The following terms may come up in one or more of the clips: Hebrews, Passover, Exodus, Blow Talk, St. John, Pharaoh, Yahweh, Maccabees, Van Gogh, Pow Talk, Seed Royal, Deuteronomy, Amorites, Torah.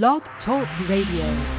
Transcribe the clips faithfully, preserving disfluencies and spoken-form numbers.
Blow Talk Radio.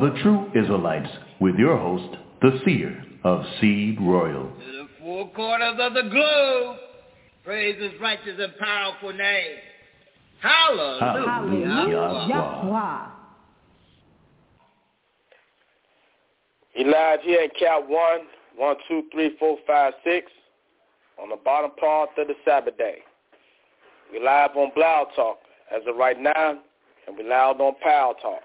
The True Israelites, with your host, the seer of Seed Royal. To the four corners of the globe, praise his righteous and powerful name. Hallelujah. Hallelujah. Yahweh. Elijah and count one, one, two, three, four, five, six, on the bottom part of the Sabbath day. We live on Blow Talk as of right now, and we live on Pow Talk.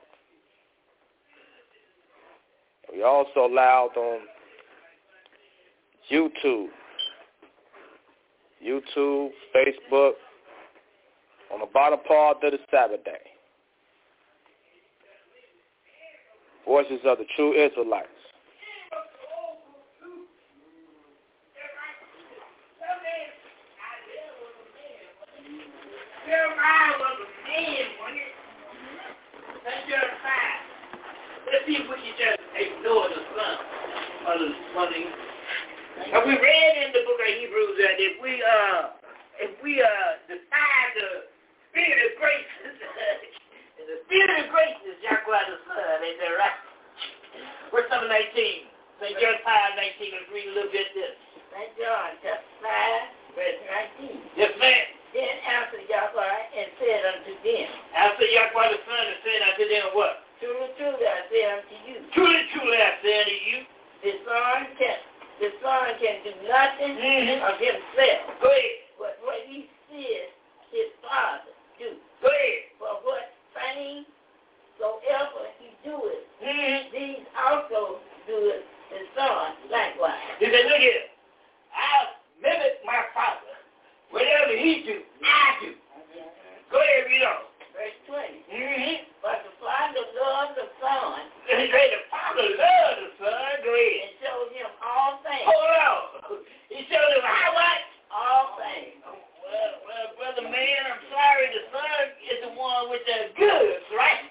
We also allowed on YouTube, YouTube, Facebook, on the bottom part of the Sabbath day. Voices of the True Israelites. Let's see if we can just ignore the sun. And we read in the book of Hebrews that if we uh if we uh decide the spirit of grace, the spirit of grace is Yahweh the Son, is that right? Verse number nineteen. Saint John five nineteen, let's read a little bit this. Saint John chapter five, verse nineteen. Yes, ma'am. Then answered Yahweh and said unto them. Answered Yahweh the Son and said unto them what? Truly, truly, I say unto you. Truly, truly, I say unto you. The Son can, the Son can do nothing mm-hmm. of himself. Go ahead. But what he sees his Father do. Go ahead. For what thing soever he doeth, mm-hmm. these also doeth the Son likewise. He said, look here. I mimic my Father. Whatever he do, I do. Mm-hmm. Go ahead, read on. Verse twenty. Mm-hmm. But the Father loved the Son. He said the Father loved the Son. Go ahead. And showed him all things. Hold on. He showed him how much? All things. Well, well, brother man, I'm sorry. The Son is the one with the goods, right?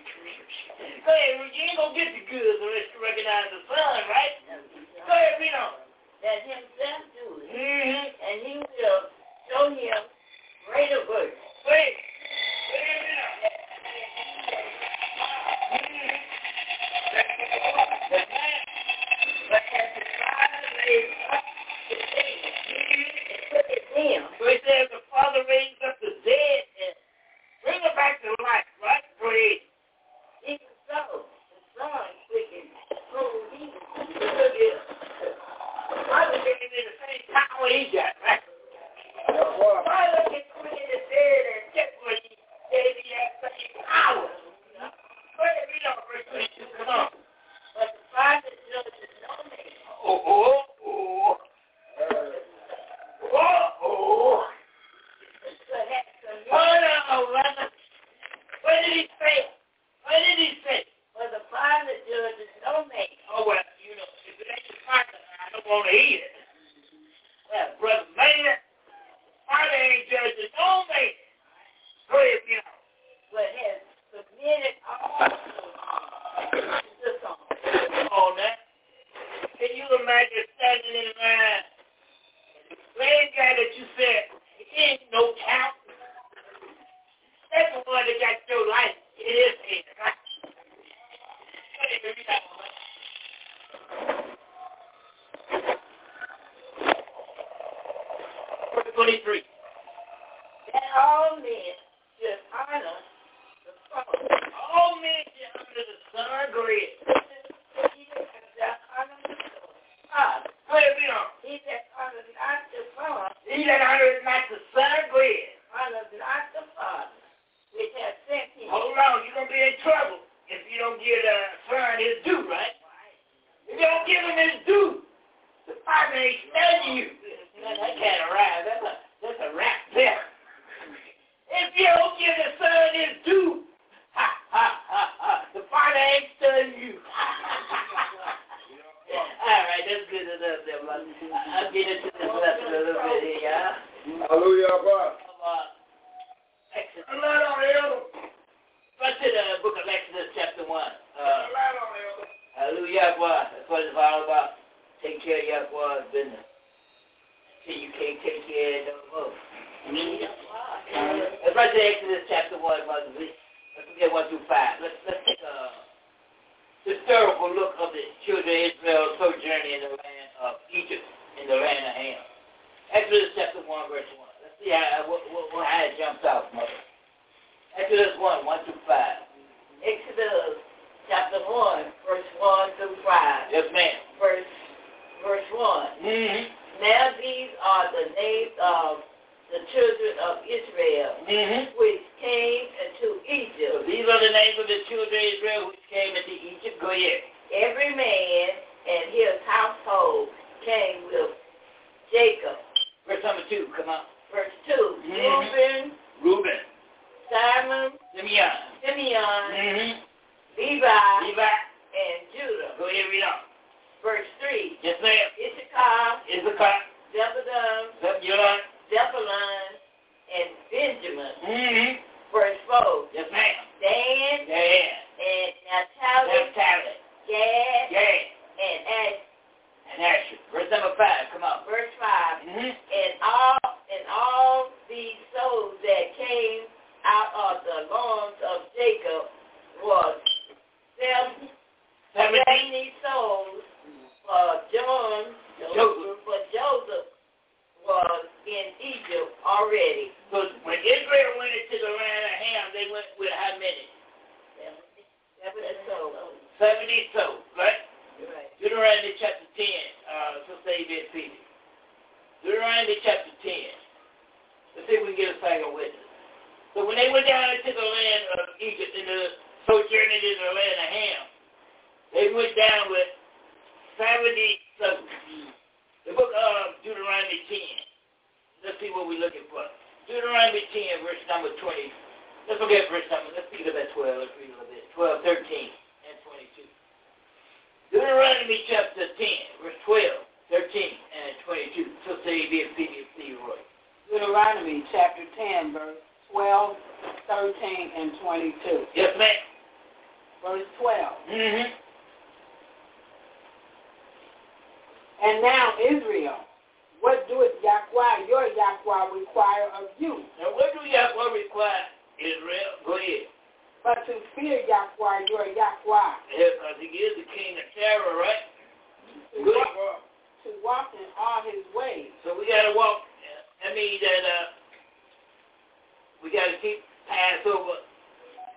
Go ahead. You ain't going to get the goods unless you recognize the Son, right? Go ahead. Read on. That himself do it. Mm-hmm. And he will show him greater works. Wait. So he says the Father raised up the dead and bring them back to life, right? Praise. Even so, the Son speaking through Jesus. Look here. The Father gave him the same power he got, right? The Father can bring the dead and get what he gave him that same power. Go ahead, read on verse twenty-two. Come on. But the Father judges no man. Oh, oh, oh. Oh, oh. Hold on, brother. What did he say? What did he say? Well, the Father judges no man. Oh, well, you know, if it ain't the Father, I don't want want to eat it. Well, brother made it. I ain't judging. Don't make it. Go ahead, you know. But has submitted all to something. All that. Can you imagine standing in line? Same guy that you said, it ain't no count. That's the one that got your life. It is a count. What are you talking about? twenty-three. That all men should honor the Father. All men should honor the Son of grace. He that honor the Father. Go ahead, read on. He that honor not the Father. He that honor not the Son of grace. Honor not the Father, which has sent him. Hold on, you're going to be in trouble if you don't give the Son his due, right? right? If you don't give him his due, the Father ain't standing you. That can't arrive. That's a, that's a rap there. If you don't give the Son his due, ha, ha, ha, ha, the Father ain't studying you. All right, that's good enough there, brother. I'll get into this lesson a little bit here, y'all. Hallelujah, brother. Come on. Exodus. A lot on Elder. Let's to the book of Exodus, chapter one. Uh, a lot on Elder. Hallelujah, brother. That's what it's all about. Take care of your brother's business. You can't take care of them both. Let's write to Exodus chapter one, Mother. Let's get one through five. Let's let's take a historical look of the children of Israel sojourning in the land of Egypt, in the land of Ham. Exodus chapter one, verse one. Let's see how what, what, how it jumps out, Mother. Exodus one, one through five. Exodus chapter one, verse one through five. Yes, ma'am. Verse verse one. Mm-hmm. Now these are the names of the children of Israel, mm-hmm. which came into Egypt. So these are the names of the children of Israel which came into Egypt. Go ahead. Every man and his household came with Jacob. Verse number two, come on. Verse two. Mm-hmm. Reuben. Reuben. Simon. Simeon. Simeon. Mm-hmm. Levi. Levi. And Judah. Go ahead, read on. Verse three. Yes, ma'am. Issachar. Issachar. Zebulun. Zebulun. Zebulun. And Benjamin. Mm-hmm. Verse four. Yes, ma'am. Dan. Dan. And Naphtali. Naphtali. Gad. Gad. And Asher. And Asher. Verse number five. Come on. Verse five. Mm-hmm. And all and all these souls that came out of the loins of Jacob was seventy souls. Uh, John, Joseph, but Joseph was in Egypt already. Because when Israel went into the land of Ham, they went with how many? seventy souls. seventy souls, right? Right. Deuteronomy chapter ten. Uh, so say you've been seated. Deuteronomy chapter ten. Let's see if we can get a second witness. So when they went down into the land of Egypt, in the sojourning into the land of Ham, they went down with seventy souls. The book of Deuteronomy ten. Let's see what we're looking for. Deuteronomy ten, verse number twenty. Let's look at verse number. Let's pick it up at twelve. Let's read a little bit. twelve, thirteen, and twenty-two. Deuteronomy chapter ten, verse twelve, thirteen, and twenty-two. So say, be a C B C, Roy. Deuteronomy chapter ten, verse twelve, thirteen, and twenty-two. Yes, ma'am. Verse twelve. Mm-hmm. And now, Israel, what doeth Yahweh, your Yahweh, require of you? Now, what do Yahweh require, Israel? Go ahead. But to fear Yahweh, your Yahweh. Yeah, because he is the king of terror, right? To, Go walk, ahead. to walk in all his ways. So we got to walk. That means that uh, we got to keep Passover,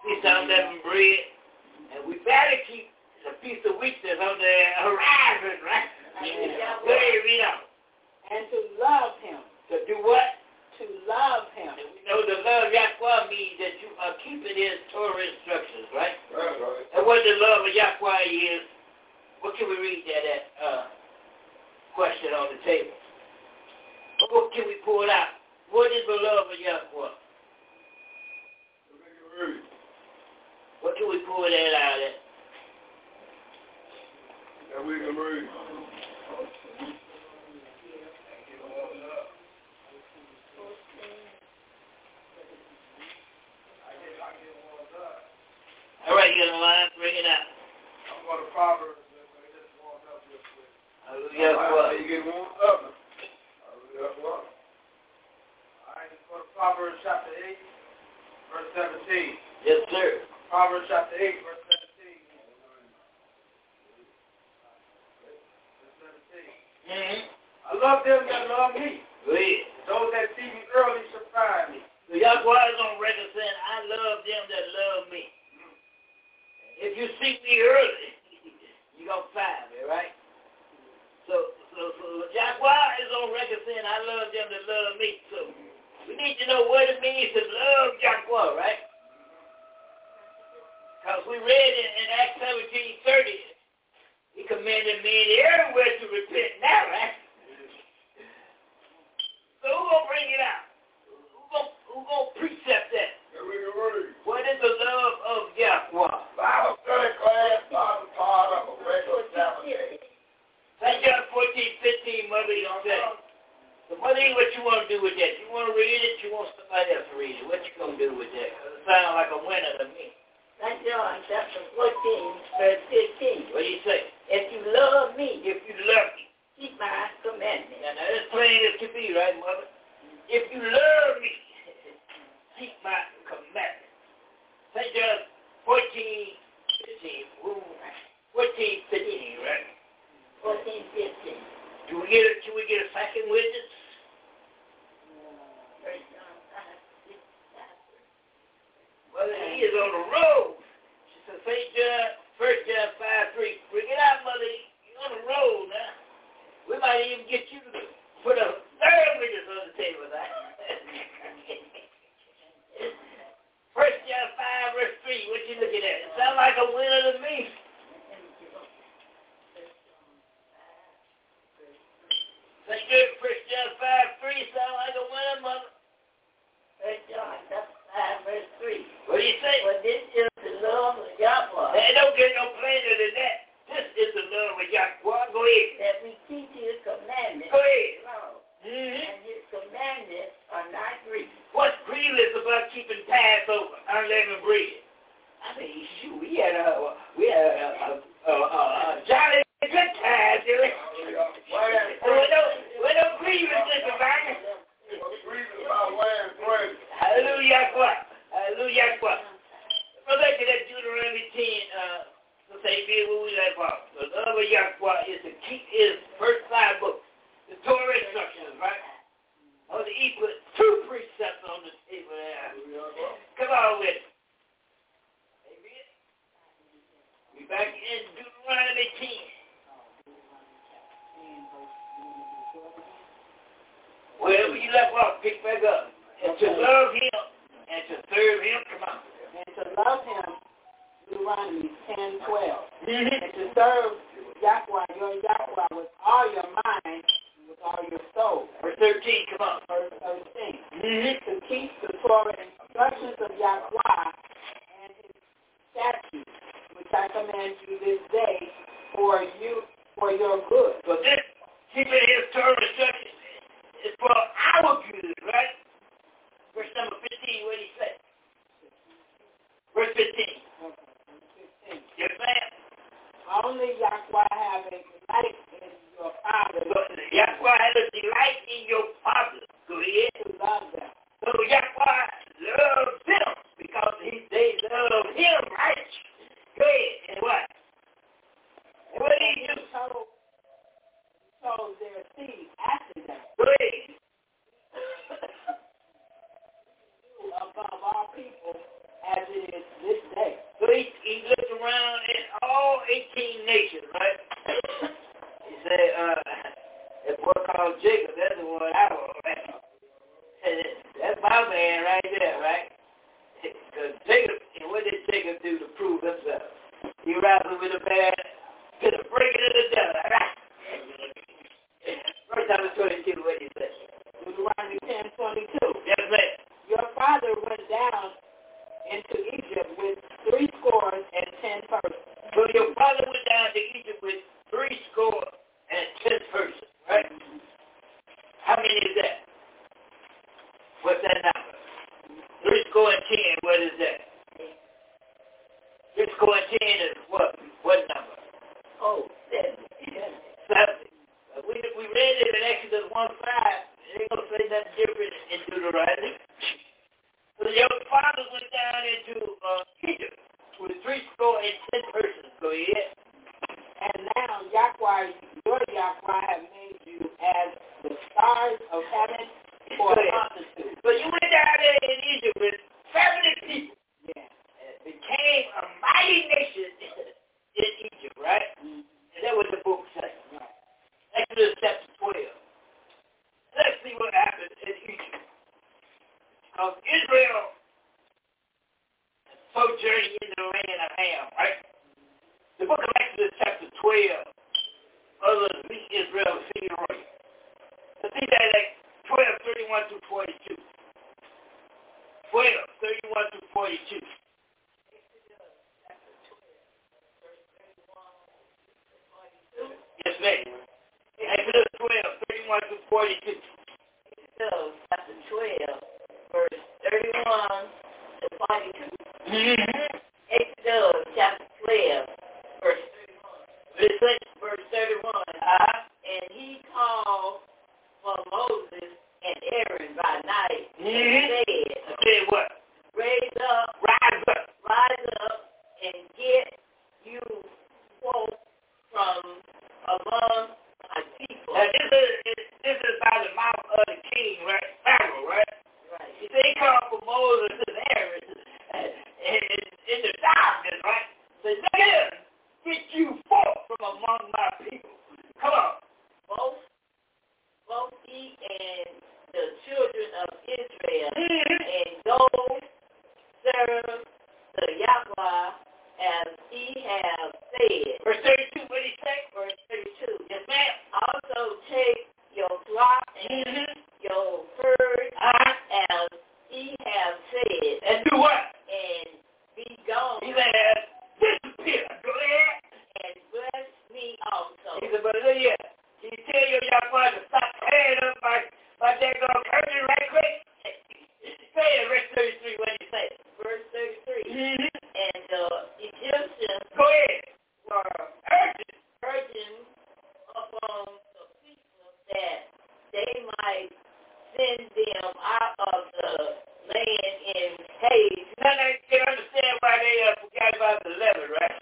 feast on unleavened bread, and we better keep the piece of wheat that's on the horizon, right? Yeah. Wait, read out. And to love him. To do what? To love him. And we know the love of Yahweh means that you are keeping his Torah instructions, right? Right, right. And what the love of Yahweh is, what can we read that at, uh, question on the table? What can we pull out? What is the love of Yahweh? What can we pull that out at? That we can read. it out. I'm going to Proverbs. I just warmed up real quick. Hallelujah. Right, you get warmed up. Hallelujah. All right, let's go to Proverbs chapter eight, verse seventeen. Yes, sir. Proverbs chapter eight, verse seventeen. Verse seventeen. Mm-hmm. I love them that love me. Yes. Those that see me early surprise me. So Yahweh is on record saying, I love them that love me. Mm-hmm. If you seek me early, you're going to find me, right? Mm-hmm. So, so, so Yahweh is on record saying, I love them that love me. So we need to know what it means to love Yahweh, right? Because we read in, in Acts seventeen thirty, he commanded men everywhere to repent now, right? Mm-hmm. So who's going to bring it out? Who's going to precept that? What is the love of Yahweh? Bible study class, Bible part of a regular examination. Saint John fourteen fifteen, Mother Eve said. So Mother Eve, what you want to do with that? You want to read it? You want somebody else to read it? What you going to do with that? It sounds like a winner to me. Saint John chapter fourteen, verse fifteen. What do you say? If you love me, if you love me, keep my commandments. Now, now that's plain as can be, right, Mother? If you love me, keep my commandments. Saint John fourteen fifteen. fourteen fifteen, right? fourteen fifteen. Do we get a, do we get a second witness? Well, he is on the road. She said, Saint John, First John five three. Bring it out, Mother. You're on the road now. We might even get you to put a third witness on the table now. First John five, verse three, what you looking at? It sounds like a winner to me. That's good. First John five, three sounds like a winner, Mother. First John five, verse three. What do you say? Well, this is the love of Yahweh. They don't get no plainer than that. This is the love of Yahweh. Go ahead. That we keep his commandments. Go ahead. Lord, mm-hmm. And his commandments are not grievous. What's grievous about keeping Passover, unleavened bread? I mean, shoot, we had a we had a, a, a, a, a jolly good time, didn't we? We're no we're no grievousness about it. We're grievous about wearing bread. Hallelujah, God. Hallelujah, God. Go back to that Deuteronomy ten. Uh, let's say, be what we like about. The love of Yahweh is to keep his first five books, the Torah instructions, right? Oh, the E put two precepts on the table there. Come on with it. Amen. We back in Deuteronomy ten. Wherever you left off, pick back up. And to love him and to serve him, come on. And to love him, Deuteronomy ten twelve. Mm-hmm. And to serve Yahweh, your Yahweh, with all your mind, with all your soul. Verse thirteen, come on. Verse thirteen. Mm-hmm. To keep the Torah instructions of Yahweh and his statutes, which I command you this day for you, for your good. So this, keeping his Torah instructions is for our good, right? Verse number fifteen, what did he say? Verse fifteen. Okay, fifteen. Yes, ma'am. Only Yahweh have a delight in your father. Yahweh has a delight in your father. Go ahead. To love them. So Yahweh loves them because he, they love him, right? Go ahead. And what? And what did he do? He told, he told their seed after that. Go ahead. Above all people as it is this day. So he, he looked around at all eighteen nations, right? He said, uh, that boy called Jacob, that's the one I want, right? That's my man right there, right? Because Jacob, and what did Jacob do to prove himself? He rises with a man to the breaking of the devil, right? First time twenty-two, what did he say? Deuteronomy ten twenty-two. Yes, ma'am. Your father went down into Egypt with three score and ten persons. So your father went down to Egypt with three score and ten persons, right? How many is that? What's that number? Three score and ten, what is that? Three score and ten is one. says it in Exodus one five, they're going to say that different in Deuteronomy. Well, your father went down into uh, Egypt with three score and ten persons, go ahead. And now Yahweh, your Yahweh, have made you as the stars of heaven for a multitude. So you went down there in Egypt with seventy people. Yeah. It became a mighty nation in Egypt, right? Mm-hmm. And that was the book says. Right. Exodus chapter twelve. Let's see what happens in Egypt. Of Israel sojourning in the land of Ham, right? The book of Exodus chapter twelve, other than Israel, Seed Royal. Let's see that at twelve, thirty-one through forty-two. twelve, thirty-one through forty-two. Yes, ma'am. Exodus twelve, thirty-one through forty-two. Exodus chapter twelve, verse thirty-one to forty-two. Mm-hmm. Exodus chapter twelve. Verse thirty-one. Verse thirty-one. Uh-huh. And he called for Moses and Aaron by night. Mm-hmm. And said, okay, what? Raise up, rise up, rise up, and get you forth from among my people. Now this is this is by the mouth of the king, right? Pharaoh, right? Right. He said he called for Moses and Aaron in the darkness, right? He said, look at him. Get you forth from among my people. Come on. Both, both he and the children of Israel, mm-hmm. and go serve the Yahweh as he has said. Verse thirty-two, what did he say? Verse thirty-two. Yes, ma'am. Also take your flock and mm-hmm. your herd uh-huh. as he has said. And do what? And be gone. He said, disappear. Go ahead. And bless me also. He said, but look here. He tell you Yahweh to stop tearing up my, my dad gonna curse you right quick. Say it, verse thirty-three, what did he say? Verse thirty-three. Mm-hmm. And the uh, Egyptians go ahead. Were urgent, urgent upon the people that they might send them out of the land in haste. Now they can understand why they uh, forgot about the letter, right?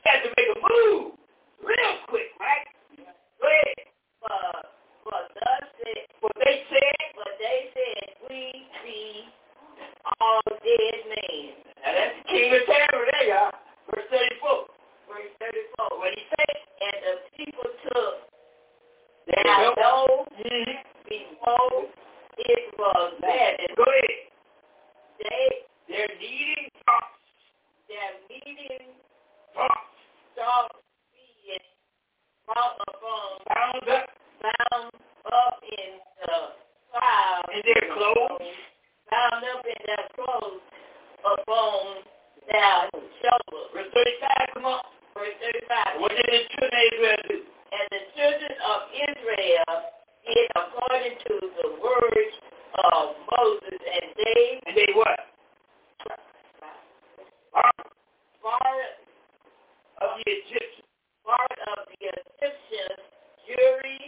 They had to make a move real quick, right? Go ahead. But, but thus said, what they said, but they said, we be all dead men. Now that's the king of terror there, y'all. Verse thirty-four. Verse thirty-four. What he said, and the people took their dough before it was madness. Go ahead. They, they're needing thoughts. They're needing thoughts. Thoughts being brought upon. Bound up. Bound up in the clouds. In their clothes. Bound up in their clothes upon their shoulders. Verse thirty-five, come on. Verse thirty-five. What did the children of Israel do? And the children of Israel did according to the words of Moses, and they... And they what? Part, part of the Egyptians. Part of the Egyptians, jewelry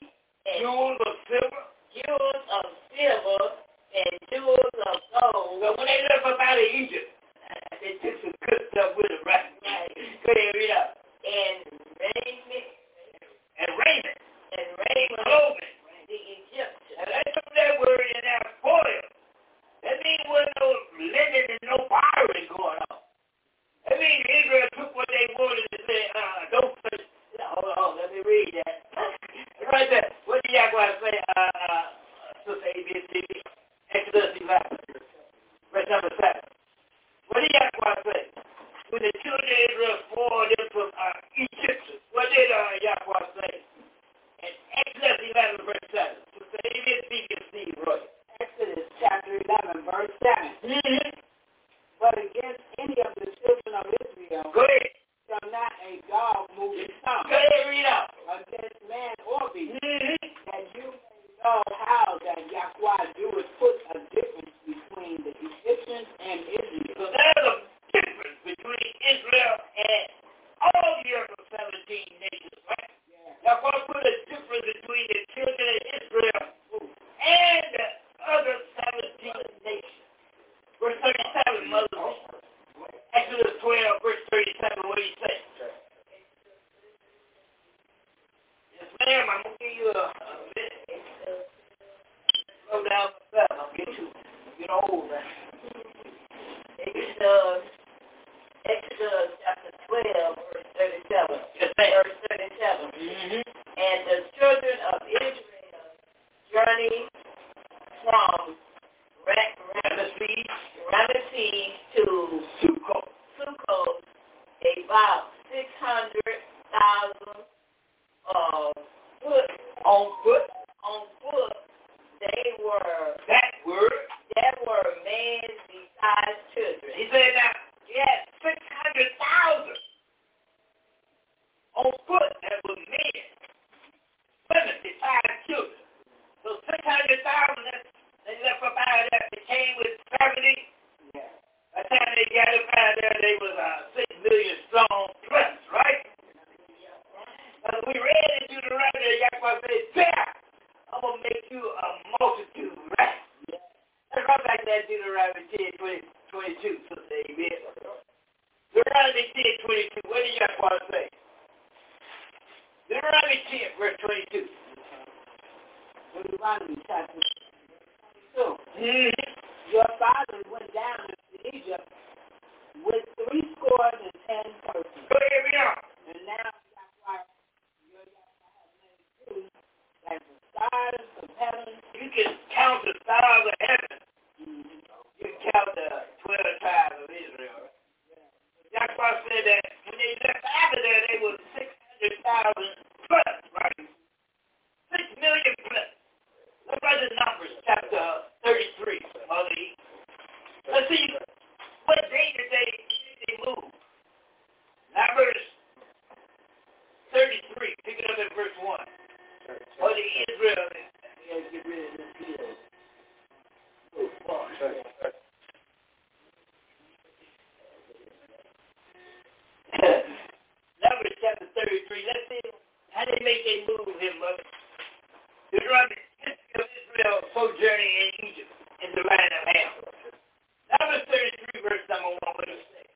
and... Jewels of silver? Jewels of silver and jewels of gold. So when they left up out of Egypt, they took some good stuff with them, right? Right. Go ahead, read up. And raiment... And raiment. And raiment. Clothing. The Egyptians. And I took that word in that foil. That means there was no linen and no borrowing going on. That means Israel took what they wanted and said, uh, don't put no, hold on, let me read that. Right there. What do y'all want to say? Uh, uh, Sister A B C. Exodus eleven. Verse number seven. What do y'all want to say? When the children of Israel formed them from uh, Egyptians, what did uh, Yahweh say? In Exodus eleven, verse seven. So say this speaking Seed Royal. Exodus chapter eleven, verse seven. Mm-hmm. But against any of the children of Israel, go ahead. Shall not a God move his tongue. Go ahead, read out. Against man or beast, mm-hmm. that you may know how that Yahweh do is put a difference between the Egyptians and Israel. So there's a difference between Israel and all the earth of seventeen nations, right? Yeah. Now, you a, a minute. Slow down myself. I'll get you. I'll get old, man. It's uh, Exodus chapter twelve, verse thirty-seven. Yes, verse thirty-seven. Mm-hmm. And the children of Israel journeyed from Ramesses to Sukkot. Sukkot, about six hundred thousand. Uh, foot on foot on foot, they were that word that were men besides children. He said that yes, six hundred thousand on foot that were men, women besides children. So six hundred thousand that they left up out of there, they came with seventy. Yeah. By the time they got up out of there, they was uh, six million strong plus, right? As we read in Deuteronomy, Yahweh said, there, I'm going to make you a multitude, right? Yeah. Let's go back to that Deuteronomy ten, twenty, twenty-two, so say amen. Deuteronomy ten, twenty-two, what did Yahweh say? Deuteronomy ten, verse twenty-two. Deuteronomy chapter twenty-two. Mm-hmm. Your father went down to Egypt with three scores and ten persons. Go ahead, we are. And now, like the stars of heaven. You can count the stars of heaven. Mm-hmm. You can count the twelve tribes of Israel. Yeah. Yahweh said that when they left out of there, they were six hundred thousand plus, right? Six million plus. Look at the numbers, chapter thirty-three. Honey. Let's see, what day did they, did they move? Numbers thirty-three. Pick it up at verse one. For the Israelites, we have to get rid of this field. Oh, God. Numbers chapter thirty-three. Let's see how they make a move here, mother. Deuteronomy, Israel sojourning in Egypt, in the land of Ham. Numbers thirty-three, verse number one, what does it say?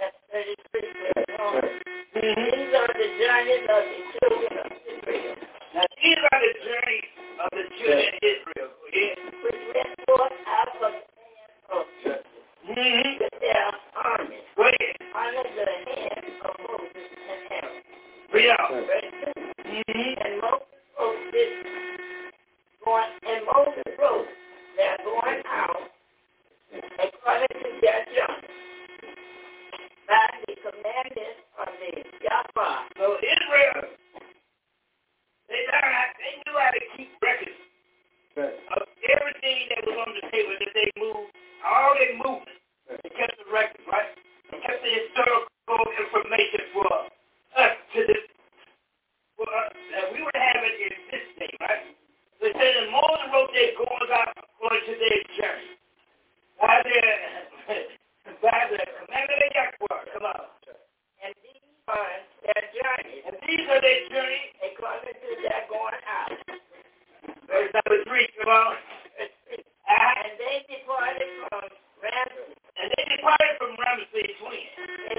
That's thirty-three, verse one. These are the journeys of the children of Israel. Now, these are the journeys of the children of Israel. Yeah. Which went forth out of the hand of Egypt. Mm-hmm. With their armies. Go ahead. Under the hand of Moses and Aaron. Read out. Mm-hmm. And Moses wrote this. Going, and Moses wrote, they are going out according to their journey. By the commandments of the Yahweh. So Israel, they learned how, they knew how to keep records right. Of everything that was on the table that they moved, all they moved, right. They kept the records, right? They kept the historical information for us to this, for us, that we would have it in this day, right? So they said that Moses wrote their goings out according to their journey. By their... By the commandment of Yahweh, come on. And these are their journeys. And these are their journeys according to their going out. Verse number three, come on. Uh, and they departed from Ramesses. And they departed from Ramesses twin.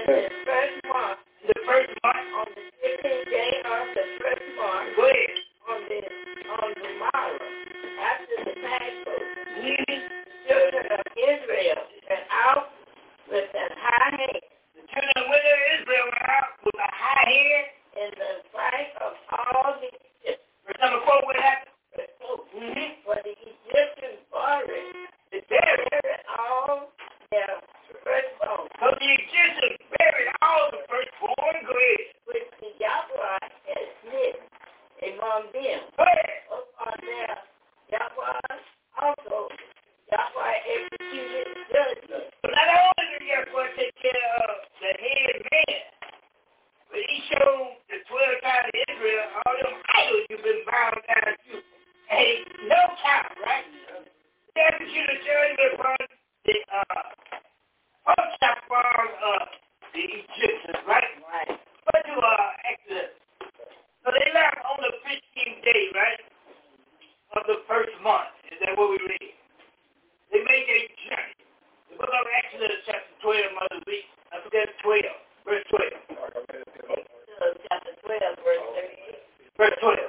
In the first month. The first month. On the fifteenth day of the first month. Go ahead. On the on the morrow after the Passover, the children of Israel went out. With a high hand. The children of Israel went out with a high hand in the sight of all the Egyptians. Verse number four, what happened? Verse four. Mm-hmm. For the Egyptians buried, they buried all their firstborn. So the Egyptians buried all the firstborn, go ahead. Which the Yahweh had smit among them. Go ahead. Upon their Yahweh also. Yahweh executed judgment. But not only did Yahweh take care of the head man, but he showed the twelve tribes of Israel all them idols you've been bound down to. Hey, no time, right? He executed judgment upon the uh, upshot farm of the Egyptians, right? Right. But to uh, Exodus. So they left on the fifteenth day, right? Of the first month. Is that what we read? They made a journey. The book of Exodus, chapter twelve, Mother Week. I forget twelve, verse twelve. Exodus, chapter twelve, verse thirty-eight. Verse twelve.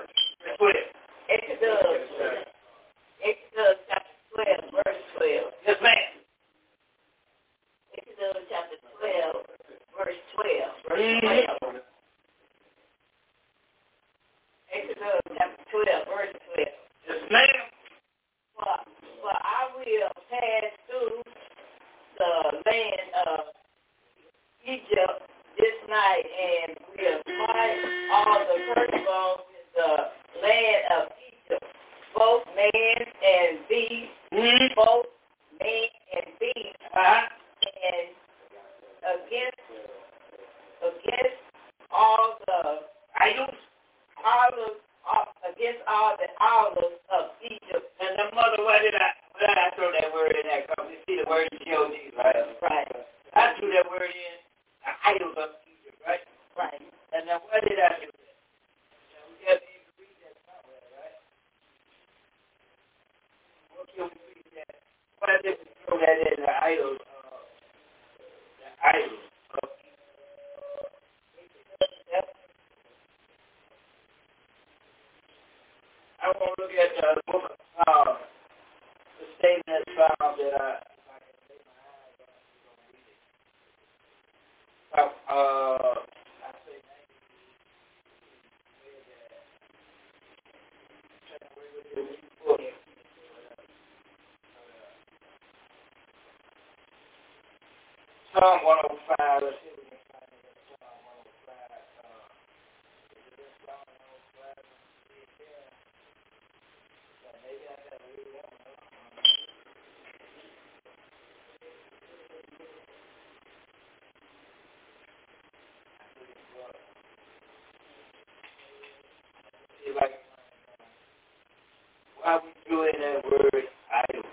man and thee, mm-hmm. both man and thee, uh-huh. and against against all the idols, olives, against all the olives of Egypt. And the mother, why did I, why did I throw that word in there? Because we see the word G O D, right? Right. I threw that word in, the idols of Egypt, right? Right. And then why did I do that? Now we have to read that somewhere, right? What can we read that? Why did we throw that in, the idols? Uh, the idols. I want to look at the book, uh, the statement found that I, if I can lay my eyes on it, I'm going to read it. I, uh, I say nineteen, I'm going book. Psalm one oh five, let's see. Why we threw in that word idol?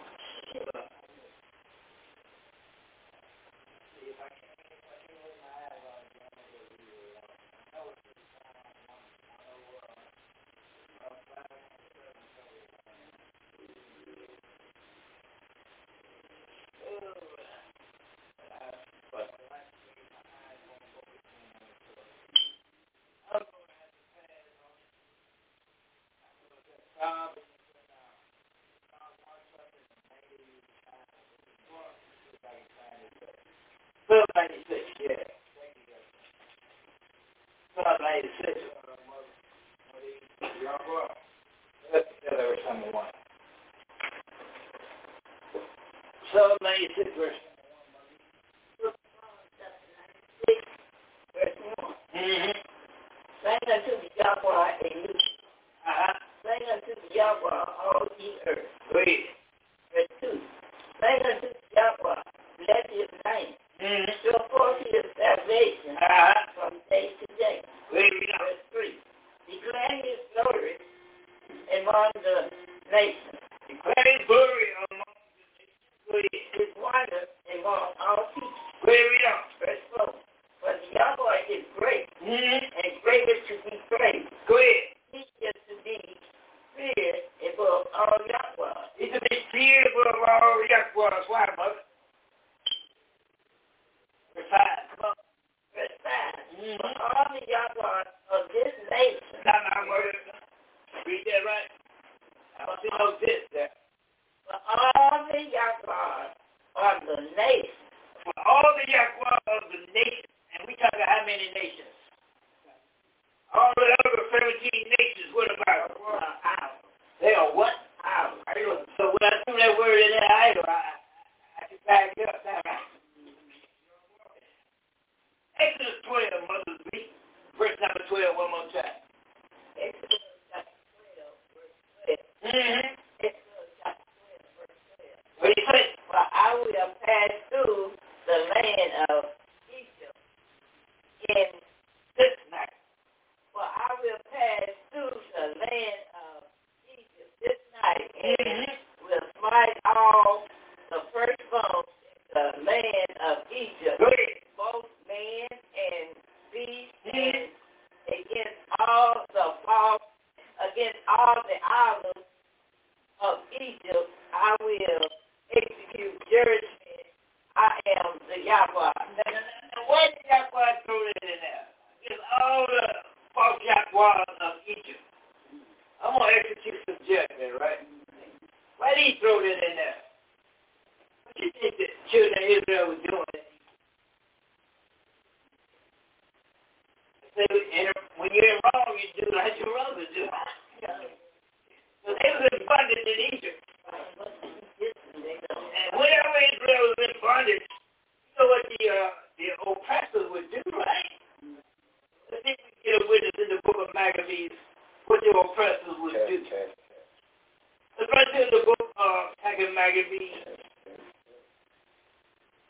Maccabees.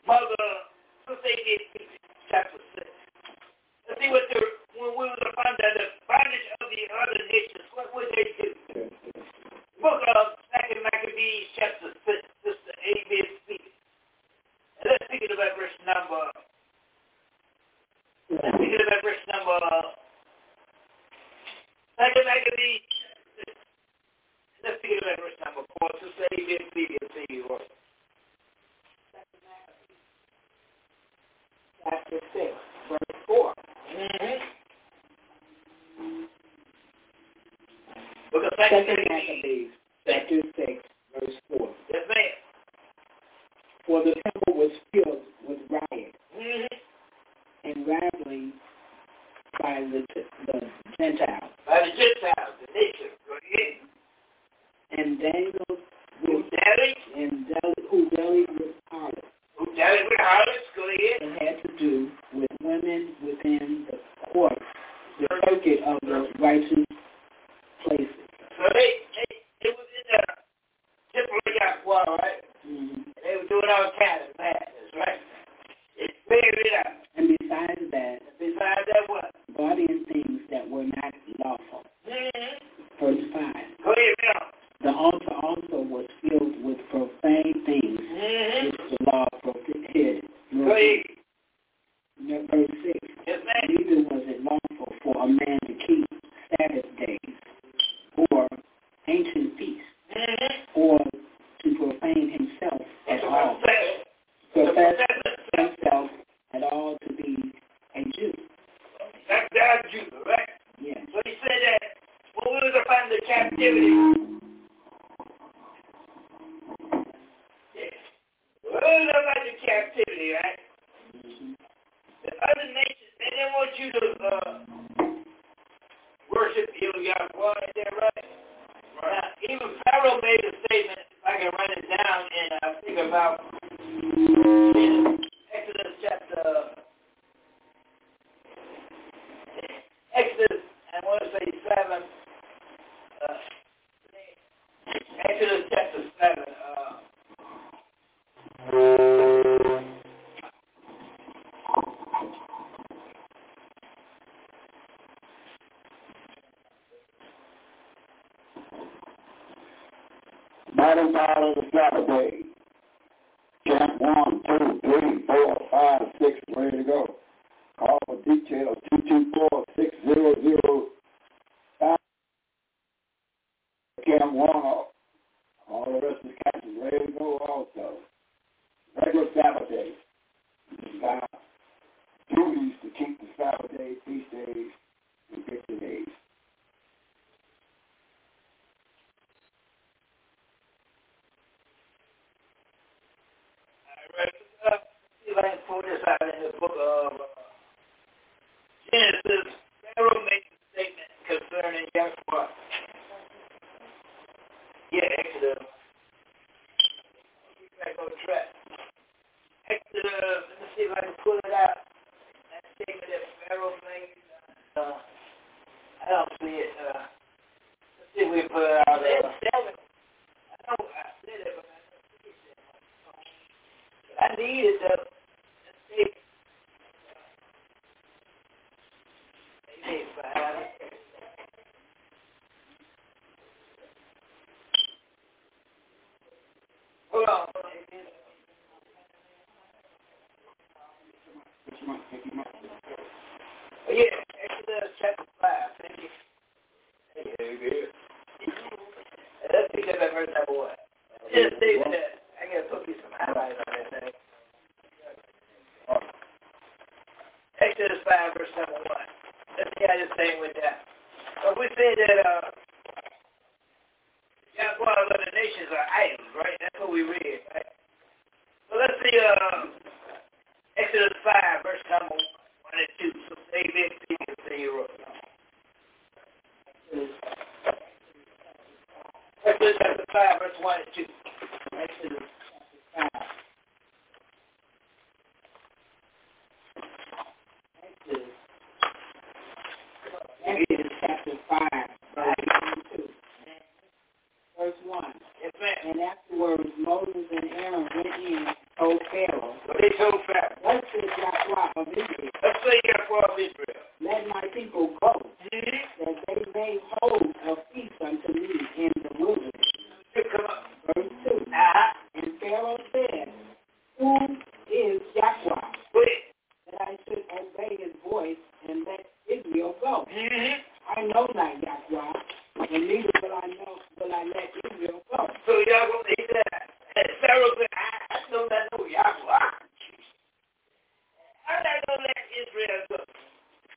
Mother, let's take it chapter six. Let's see what the, when we were to find out the bondage of the other nations, what would they do? Book of Second Maccabees chapter six, just the A, B, and C. And let's think about verse number, let's think about verse number, Second Maccabees, let's think about verse number four, just the A, B, and C, and see you all. Chapter six, verse four. Mm-hmm. Because Second Maccabees, chapter six, verse four. Yes, ma'am. For the temple was filled with riot, mm-hmm, and rivaling by the, the Gentiles. By the Gentiles, the nation. Go ahead. And Daniel, who dallied, and Del- who dallied with harlots. Who dallied with harlots? Go ahead. And had to do with women within the court, the circuit of the righteous places. So they, they, they was in the temple of Yahweh, right? Mm-hmm. They were doing all kinds of madness, right? It figured it out. And besides that, besides that what? Brought in things that were not lawful. Mm-hmm. Verse five. Go ahead, now. The altar also was filled with profane things, mm-hmm, which the law prohibited. Go ahead. Verse six. Yes, neither was it lawful for a man to keep Sabbath days, or ancient feasts, mm-hmm, or to profane himself at all. Profess himself at all to be a Jew. That's that Jew, right? Yes. Yeah. So he said that when we were upon the captivity. Yes. When we were upon the captivity, right? Mm-hmm. The other nations, they didn't want you to... Uh, worship you, Yahweh, is that right? Right. Now, even Pharaoh made a statement, if I can write it down, and I think about in Exodus chapter, Exodus, I want to say seven, uh, Exodus chapter seven, uh, Mighty God of the Saturday, count one, two, three, four, five, six, ready to go. Call for detail two two four six zero zero five. Count one up. All the rest of the country ready to go also. Regular Saturday. God duties to keep the Saturday, feast days, and victory days. I can pull this out in the book of uh, Genesis. Pharaoh made a statement concerning Yahweh. Yeah, Exodus. Get back on track. Exodus, let me see if I can pull it out. That statement that Pharaoh made. Uh, I don't see it. Uh, let's see if we can put it out there. I know I said it, but I don't see it. I needed the Moses and Aaron went in, O Pharaoh. What they told Pharaoh? Let's say Yahweh of Israel. Let's say Yahweh of Israel. Let my people go, mm-hmm. that they may hold a feast unto me in the wilderness. Come up. Verse two. Uh-huh. And Pharaoh said, Who is Yahweh? That I should obey his voice and let Israel go. Mm-hmm. I know not Yahweh, and neither will I know will I let Israel go. So Yahweh, he said, and Pharaoh said, I, I know not know Yahweh. I'm not going to let Israel go.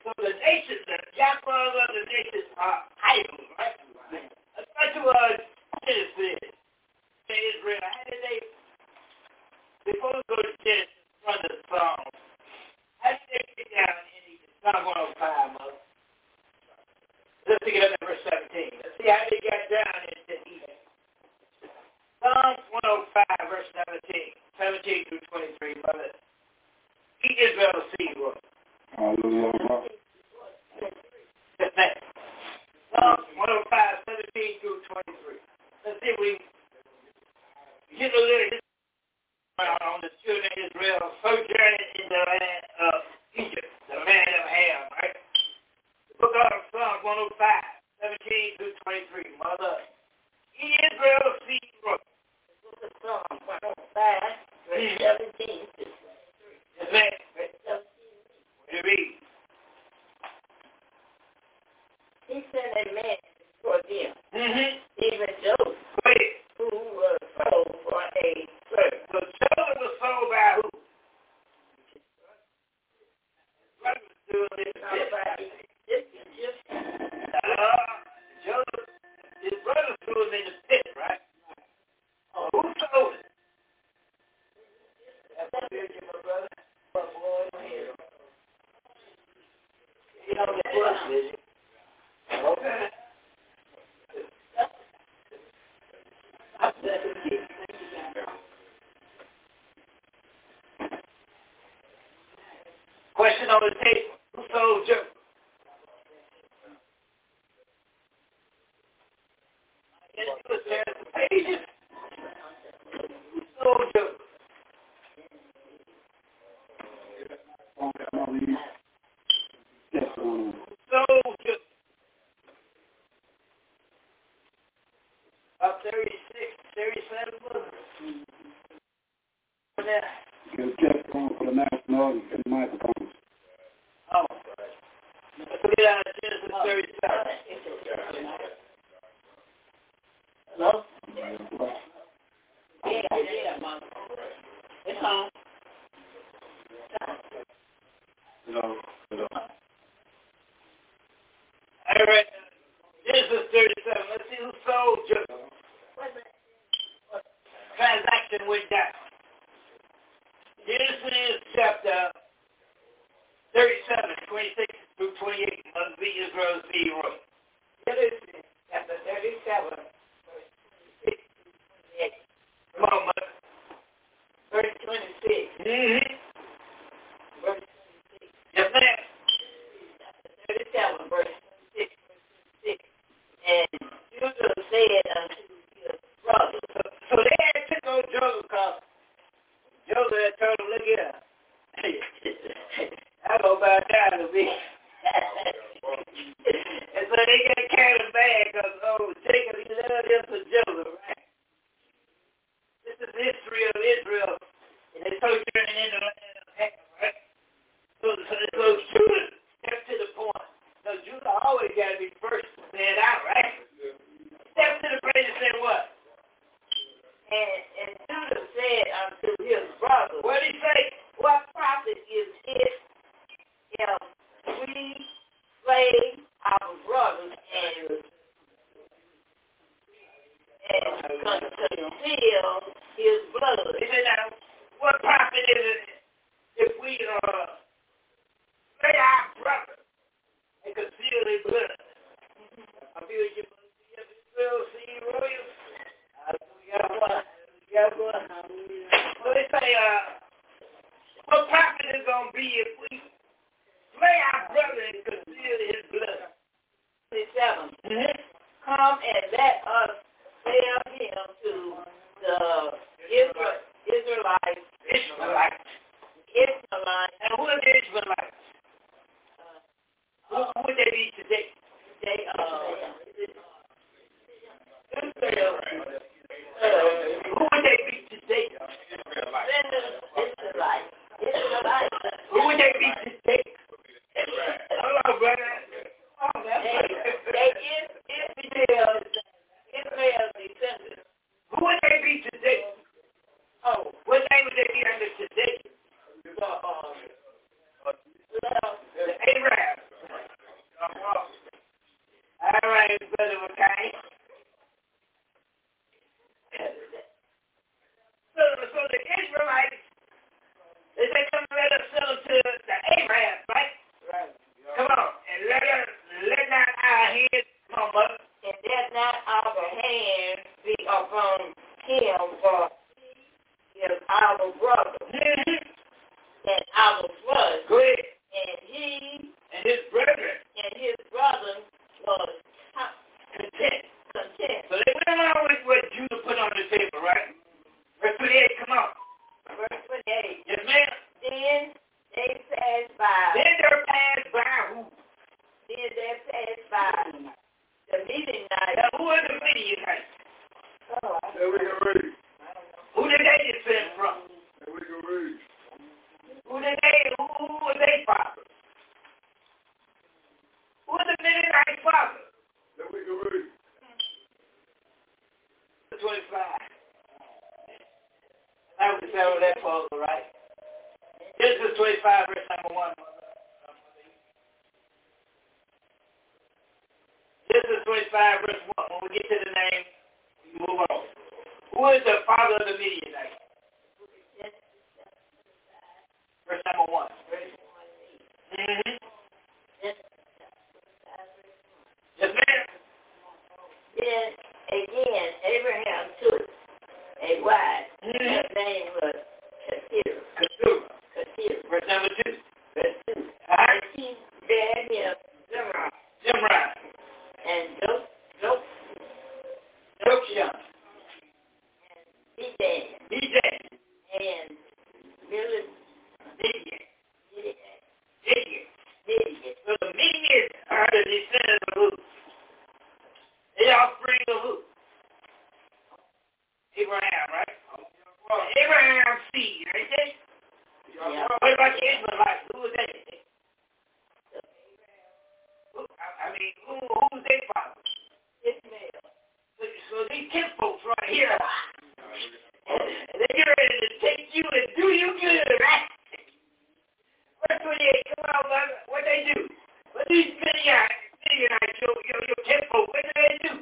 So the nations, the Yahweh of the nations are idols, right? Right. That's what Genesis is. In Israel, how did they, before we go to Genesis, from the song, how did they get down in Psalm one oh five, Mother? Let's pick it up at verse seventeen. Let's see how they got down into Egypt. Psalm one oh five, verse seventeen, seventeen through twenty-three, Mother. He is well seed royal. Hallelujah. Psalm one oh five, seventeen through twenty-three. Let's see if we get a little on the children of Israel sojourning in the land of Egypt, the land of Ham, right? Book of Psalm one oh five, seventeen through twenty-three, Mother. He is real seed royal. Book of Psalm one oh five, verse seventeen to twenty-three. Amen. Verse seventeen. We read. He sent a man for them, mm-hmm. even Joseph, Wait. who was sold for a servant. So Joseph was sold by who? Somebody. This is just uh, Joseph, his brother threw him in the pit, right? Oh, who sold it? That's not very good, my brother. My boy, my hero. You know the blood, did you? Okay. I said it. Thank you, God. Question on the table. Who sold Joseph? Let's do a series of pages. Who sold Joseph? Who sold Joseph? About thirty-six, thirty-seven books. Get a check for the national and microphones. Oh, let's get out of Genesis thirty-seven. Hello? Yeah, yeah, Mom. It's home. Hello, hello. All right. Genesis thirty-seven. Let's see who sold Joseph. Transaction went down. Genesis chapter thirty-seven, twenty-six through twenty-eight. Must be Israel's seed royal. Genesis chapter thirty-seven, twenty-six through twenty-eight. Come on, Mother. Verse twenty-six. Mm-hmm. Verse twenty-six. Yes, ma'am. Chapter thirty-seven, verse twenty-six. And Judah said unto his brother. So, so they had took on Joseph because Joseph had told him, look here. I go by down to me. And so they got carried back because, oh, Jacob, he loved him to Joseph, right? This is history of Israel. And they told you in the land of Ham, right? So, so, so Judah kept to the point. So Judah always got to be first to stand out, right? Step to the bridge and say what? And, and Judah said unto his brother, what did he say? What profit is it if we slay our brothers and and conceal his blood? He said, now, what profit is it if we uh, slay our brother and conceal his blood? I feel you must be a little seed royal. Hallelujah. Hallelujah. So they say, uh, what profit is going to be if we slay our brother and conceal his blood? twenty-seven. Mm-hmm. Come and let us sell him to the our hands be upon him, for he is our brother and our blood. Good. And he and his brethren and his brother was content. Content. So they went along with what Judah put on the table, right? Verse twenty-eight, come on. Verse twenty-eight. Yes, ma'am. Then they passed by. Then they passed by who? Then they passed by the meeting night. Now, who was the meeting night? Oh, I that we can read. Who did they descend from? That we can read. Who did they, who, who were they fathers? Who was the meeting night father? That we can read. twenty-five. I was settled that for all right. This is twenty-five, verse number one. This is twenty-five, verse one. When we get to the name, we move on. Who is the father of the Midianite? Verse number one. Mm-hmm. Yes, ma'am. Yes, again, Abraham took a wife. Mm-hmm. Her name was Keturah. Keturah. Keturah. Verse number two. Verse two. Uh-huh. And she bear him Zimri. Zimri. And Jok Jok Jokshan. And Bedan. Bedan. And Billy. Midian. Midian. Midian. So the Midian are the descendants of who? They offspring of who? Abraham, right? Well, Abraham's seed, right there? Yeah. What about the Israelites? Who was that? Who, I mean, who, who was their father? Ishmael. So, so these kinfolks right here, they get ready to take you and do you good, right? Verse twenty-eight, come on, brother. What they do? What these Midianites, Midianites, your, your, your kinfolks, what do they do?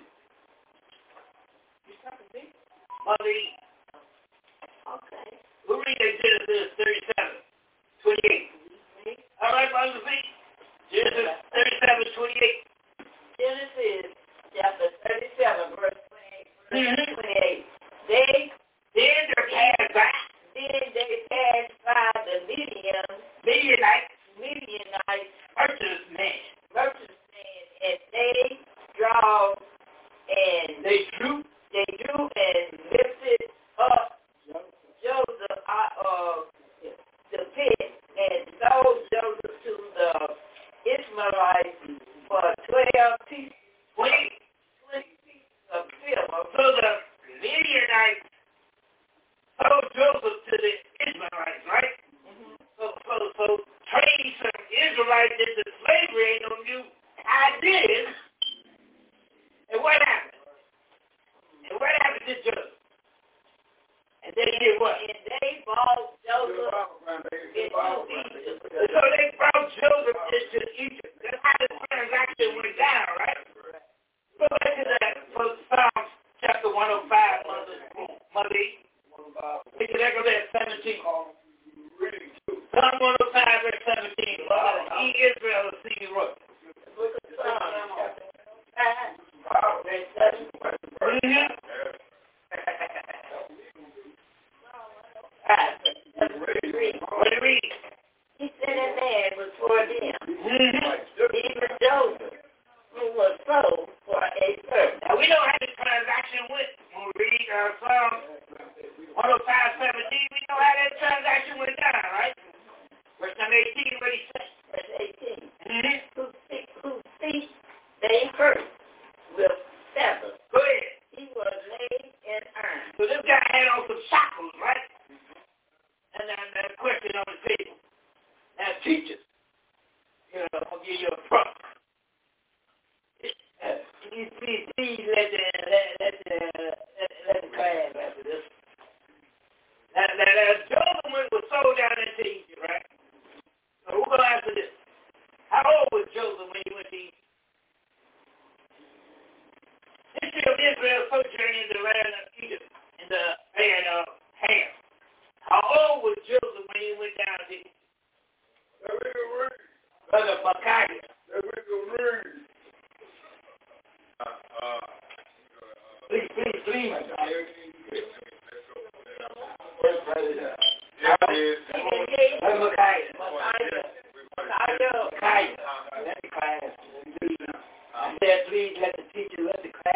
You talking to me? Mother Eve. Okay. We'll read Genesis thirty-seven, twenty-eight. Mm-hmm. All right, Mother Eve. Genesis thirty-seven, twenty-eight. Genesis chapter thirty-seven, verse twenty-eight. Mm-hmm. twenty-eight. They, then they passed by. Then they passed by the Midian. Midianites. Midianites. Merchant man. Merchant man. And they draw and they drew. They drew and lifted up Joseph out of the pit and sold Joseph to the Ishmaelites for twelve pieces, twenty, twenty pieces of silver. So the Midianites sold Joseph to the Ishmaelites, right? Mm-hmm. So, so, so trading some Israelites into slavery ain't no new ideas. And what happened? And what happened to Joseph? And they did what? And they brought Joseph into Egypt. So they brought Joseph into Egypt. That's how the transaction went down, right? Go back to that from Psalms chapter one oh five, Mother. Mother. Look at that, go there, seventeen. Psalm one oh five, verse seventeen. Lord, ye Israel, the Seed Royal. Look at Psalm chapter Wow, that's that's mm-hmm. He said a man was for them, mm-hmm. even Joseph, who was sold for a servant. Now we don't have this transaction with when we read our Psalms one oh five, seventeen, we know how that transaction went down, right? Verse number eighteen, what he said. Verse eighteen. Mm-hmm. Who speak who speak they first. With feathers. Go ahead. He was laid in iron. So this guy had on some shackles, right? Mm-hmm. And then that question on the table. Now teachers, you know, I'll give you a prompt. Uh, please, please, please let the let let the let, let the class after this. Now, now, now Joseph was sold down into Egypt, right? So who gonna answer this? How old was Joseph when he went to Egypt? History of Israel sojourning in the land of Egypt, in the land of Ham. How old was Joseph when he went down to Egypt? That we can read. Brother Micaiah. That we can read. Uh, uh, uh, Please, please, please. First president. Let the class. I said, please let the teacher let the class.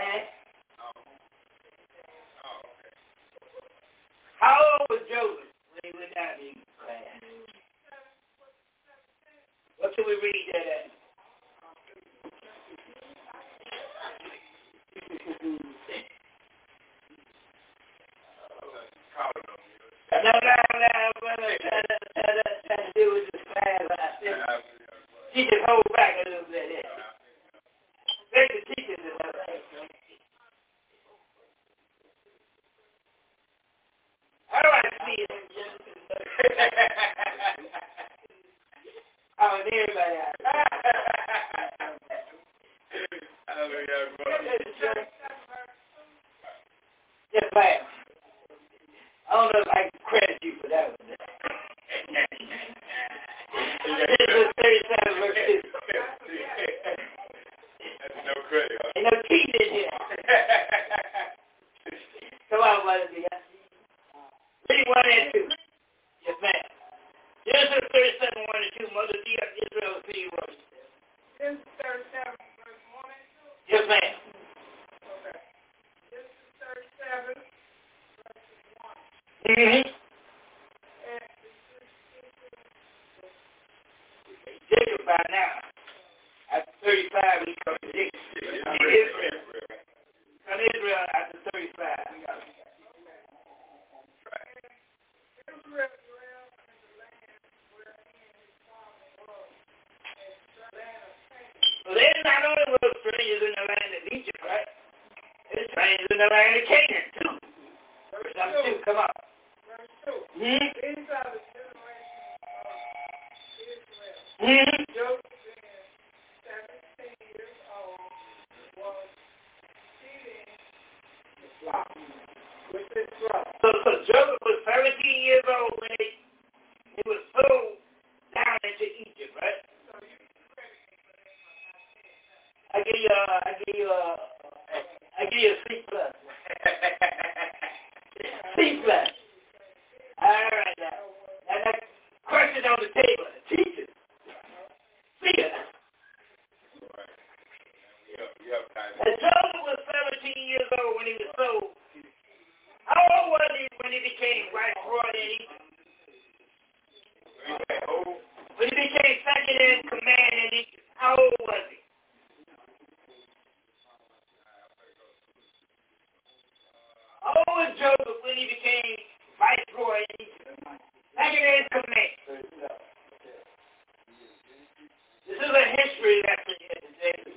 How old was Joseph when he went down to the class? What should we read that at? I know that to do with this class, but I said, she just hold back a little bit. There's the teachers in her life. How do I see it? I want everybody out. Just laugh. I don't know if I can credit you for that one. Exodus thirty-seven, verse six. That's no credit. Huh? Ain't no cheating here. Come on, brother. Read one and two. Yes, ma'am. Genesis thirty-seven, one and two. Mother D of Israel, see you worship. Genesis thirty-seven, verse one and two. Yes, ma'am. Okay. Genesis thirty-seven, verse one. Mm-hmm. Jacob by now. After thirty-five, he comes to Jacob. From Israel. From Israel after thirty-five. Well, there's not only little strangers in the land of Egypt, right? There's strangers in the land of Canaan, too. Verse two, come on. Verse two. Mm-hmm. These are the generation of Israel. Mm-hmm. Joseph, seventeen years old, was feeding the flock. With his flock. So, so Joseph was seventeen years old when he, he was sold down into Egypt, right? I give you, uh, I give you, uh, I give you a C plus. C plus. All right now. Now that question on the table, teacher. See ya. And Joseph was seventeen years old when he was sold. How old was he when he became right royal in Egypt? When he became second in command in Egypt, how old was he? How old was Joseph when he became viceroy in Egypt? Second in command. This is a history lesson here today.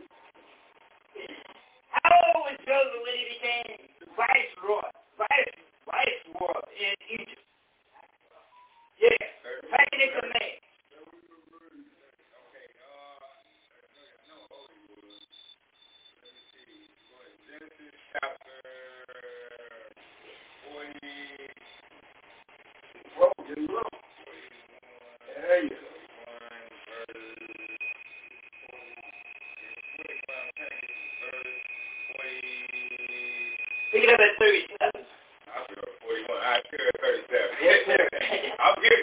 How old was Joseph when he became viceroy, vice, viceroy in Egypt? Yeah, second in command. When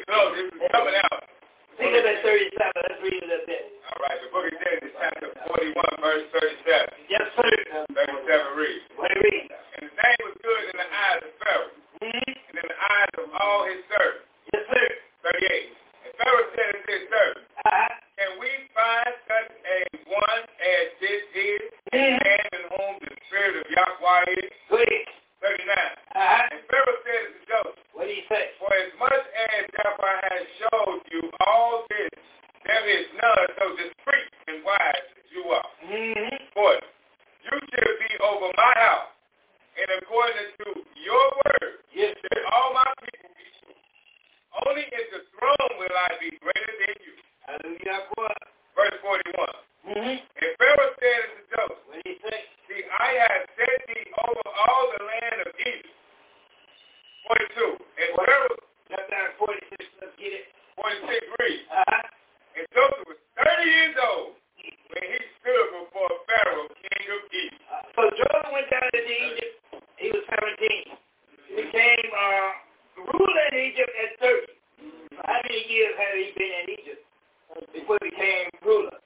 Joseph went down to Egypt, lived at thirty. How many years had he been in Egypt before he became ruler?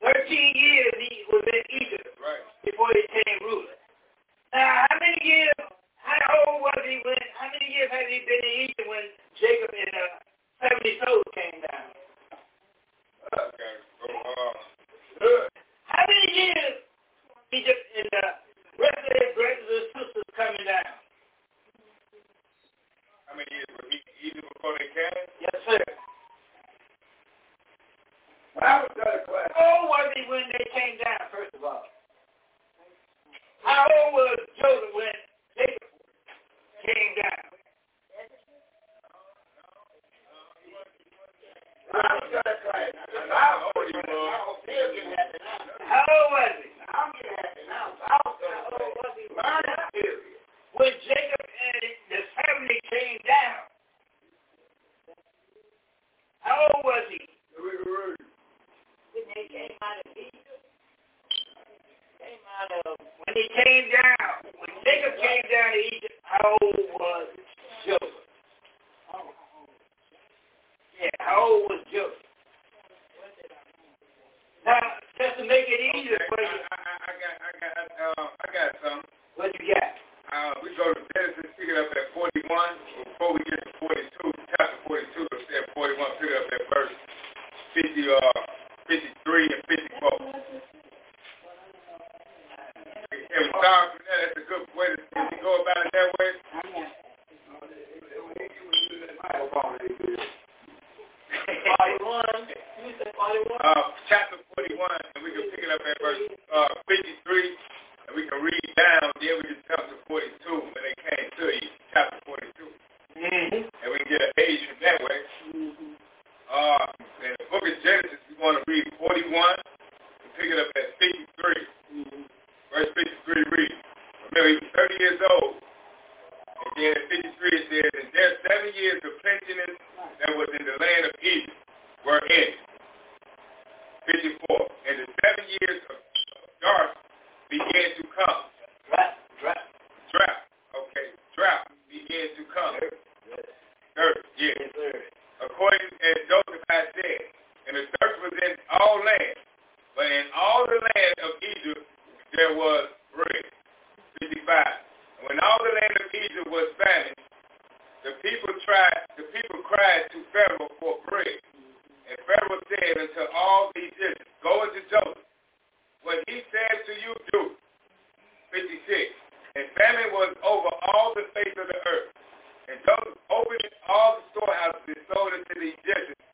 Thirteen years he was in Egypt before he became ruler. Now, how many years? How old was he when? How many years had he been in Egypt when Jacob and uh, seventy souls came down? Okay. Uh, uh, how many years Egypt and the rest of his brothers and sisters coming down? How many years was he Egypt before they came? Yes, sir. How old was he when they came down? First of all, how old was Joseph when Jacob came down? How old was he? How old was he when Jacob and the family came down? How old was he when they came out of Egypt? Came out of when he came down, when Jacob came down to Egypt, how old was Joseph? Yeah, how old was Joseph? Now, just to make it easier okay, for you. I, I, I got, I got, uh, I got some. What you got? Uh, we go to Genesis, pick it up at forty-one. Before we get to forty-two, chapter forty-two, it said forty-one, pick it up at verse fifty, uh, fifty-three and fifty-four. If we start from there, that's a good way to if we go about it that way. forty-one. You said forty-one? Uh, chapter forty-one, and we can pick it up at verse uh, fifty-three, and we can read down. Then we can come to forty-two when they came to you, chapter forty-two. Mm-hmm. And we can get an age from that way. Mm-hmm. Uh, in the book of Genesis, we want to read forty-one, and pick it up at fifty-three. Mm-hmm. Verse fifty-three reads, remember he was thirty years old. And then in fifty-three it says, and there seven years of plenteousness that was in the land of Egypt were ended. fifty-four. And the seven years of drought began to come. Drought. Drought. Drought. Okay. Drought began to come. Third. Yeah. According as Joseph had said, and the thirst was in all land, but in all the land of Egypt there was bread. fifty-five. And when all the land of Egypt was famished, the people tried. The people cried to Pharaoh for bread. And Pharaoh said unto all the Egyptians, go unto Joseph. What he said to you, do. fifty-six. And famine was over all the face of the earth. And Joseph opened all the storehouses and sold unto the Egyptians.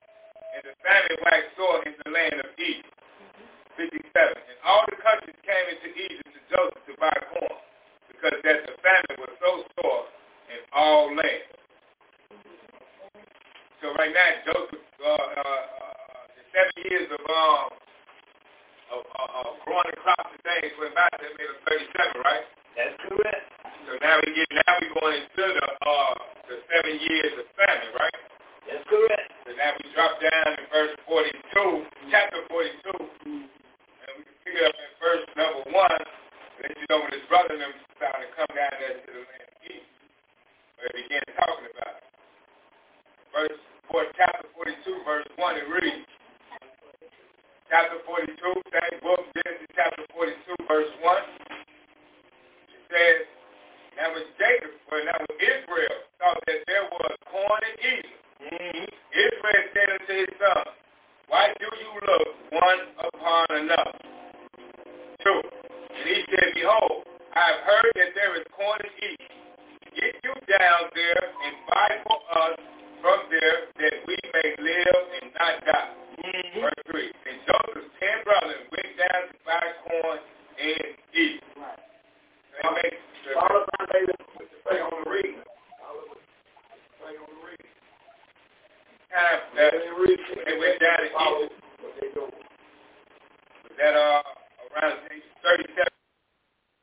And the famine waxed sore in the land of Egypt. fifty-seven. And all the countries came into Egypt to Joseph to buy corn, because that the famine was so sore in all lands. So right now, Joseph, uh, uh, uh, the seven years of um, of, uh, of growing the crops and things went by, that made him thirty-seven, right? That's correct. So now we get now we going into the uh, the seven years of famine, right? That's correct. So now we drop down to verse forty-two, mm-hmm. chapter forty-two. Mm-hmm. Pick it up in verse number one, let you know when his brother and them started to come down there to the land of Egypt, where they began talking about it. Verse four, chapter forty-two, verse one, it reads, chapter forty-two, same book, Genesis chapter forty-two, verse one, it says, now when Jacob, well now when Israel thought that there was corn in Egypt, mm-hmm. Israel said unto his son, why do you look one upon another? Two. And he said, behold, I have heard that there is corn in Egypt. Get you down there and buy for us from there that we may live and not die. Mm-hmm. Verse three. And Joseph's ten brothers went down to buy corn in Egypt. Right. So they make sure. All of my babies put the play on the reed. All of them play on the reed. Time for that. They went down to Egypt. What they doing? Was that uh? around thirty-seven.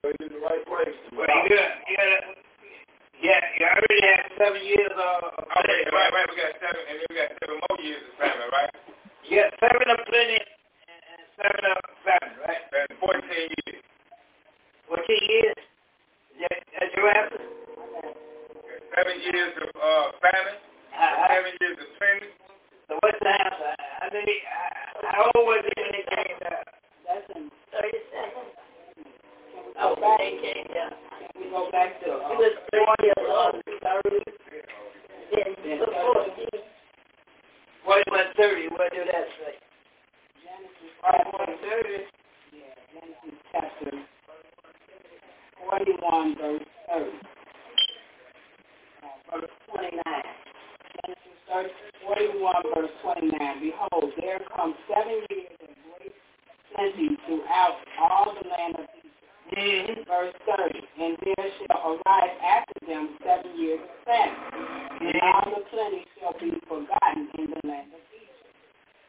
So he's in the right place. Well, he got, he got, yeah, he already had seven years of uh, okay, right, right, we got seven, and then we got seven more years of famine, right? Yeah, seven of plenty and seven of famine, right? That's fourteen years. Fourteen years? Is that, that's your answer? Okay, seven years of uh, famine. and uh, we go back to uh, the story of thirty. Then yeah, before forty-one thirty, what did that say? Genesis forty-one thirty. Yeah, Genesis chapter forty-one, verse thirty. Uh, verse twenty-nine. Genesis forty-one, verse twenty-nine. Behold, there come seven years of great plenty throughout all the land of Egypt. Mm-hmm. Verse thirty. And there shall arise after them seven years of famine, mm-hmm. and all the plenty shall be forgotten in the land of Egypt.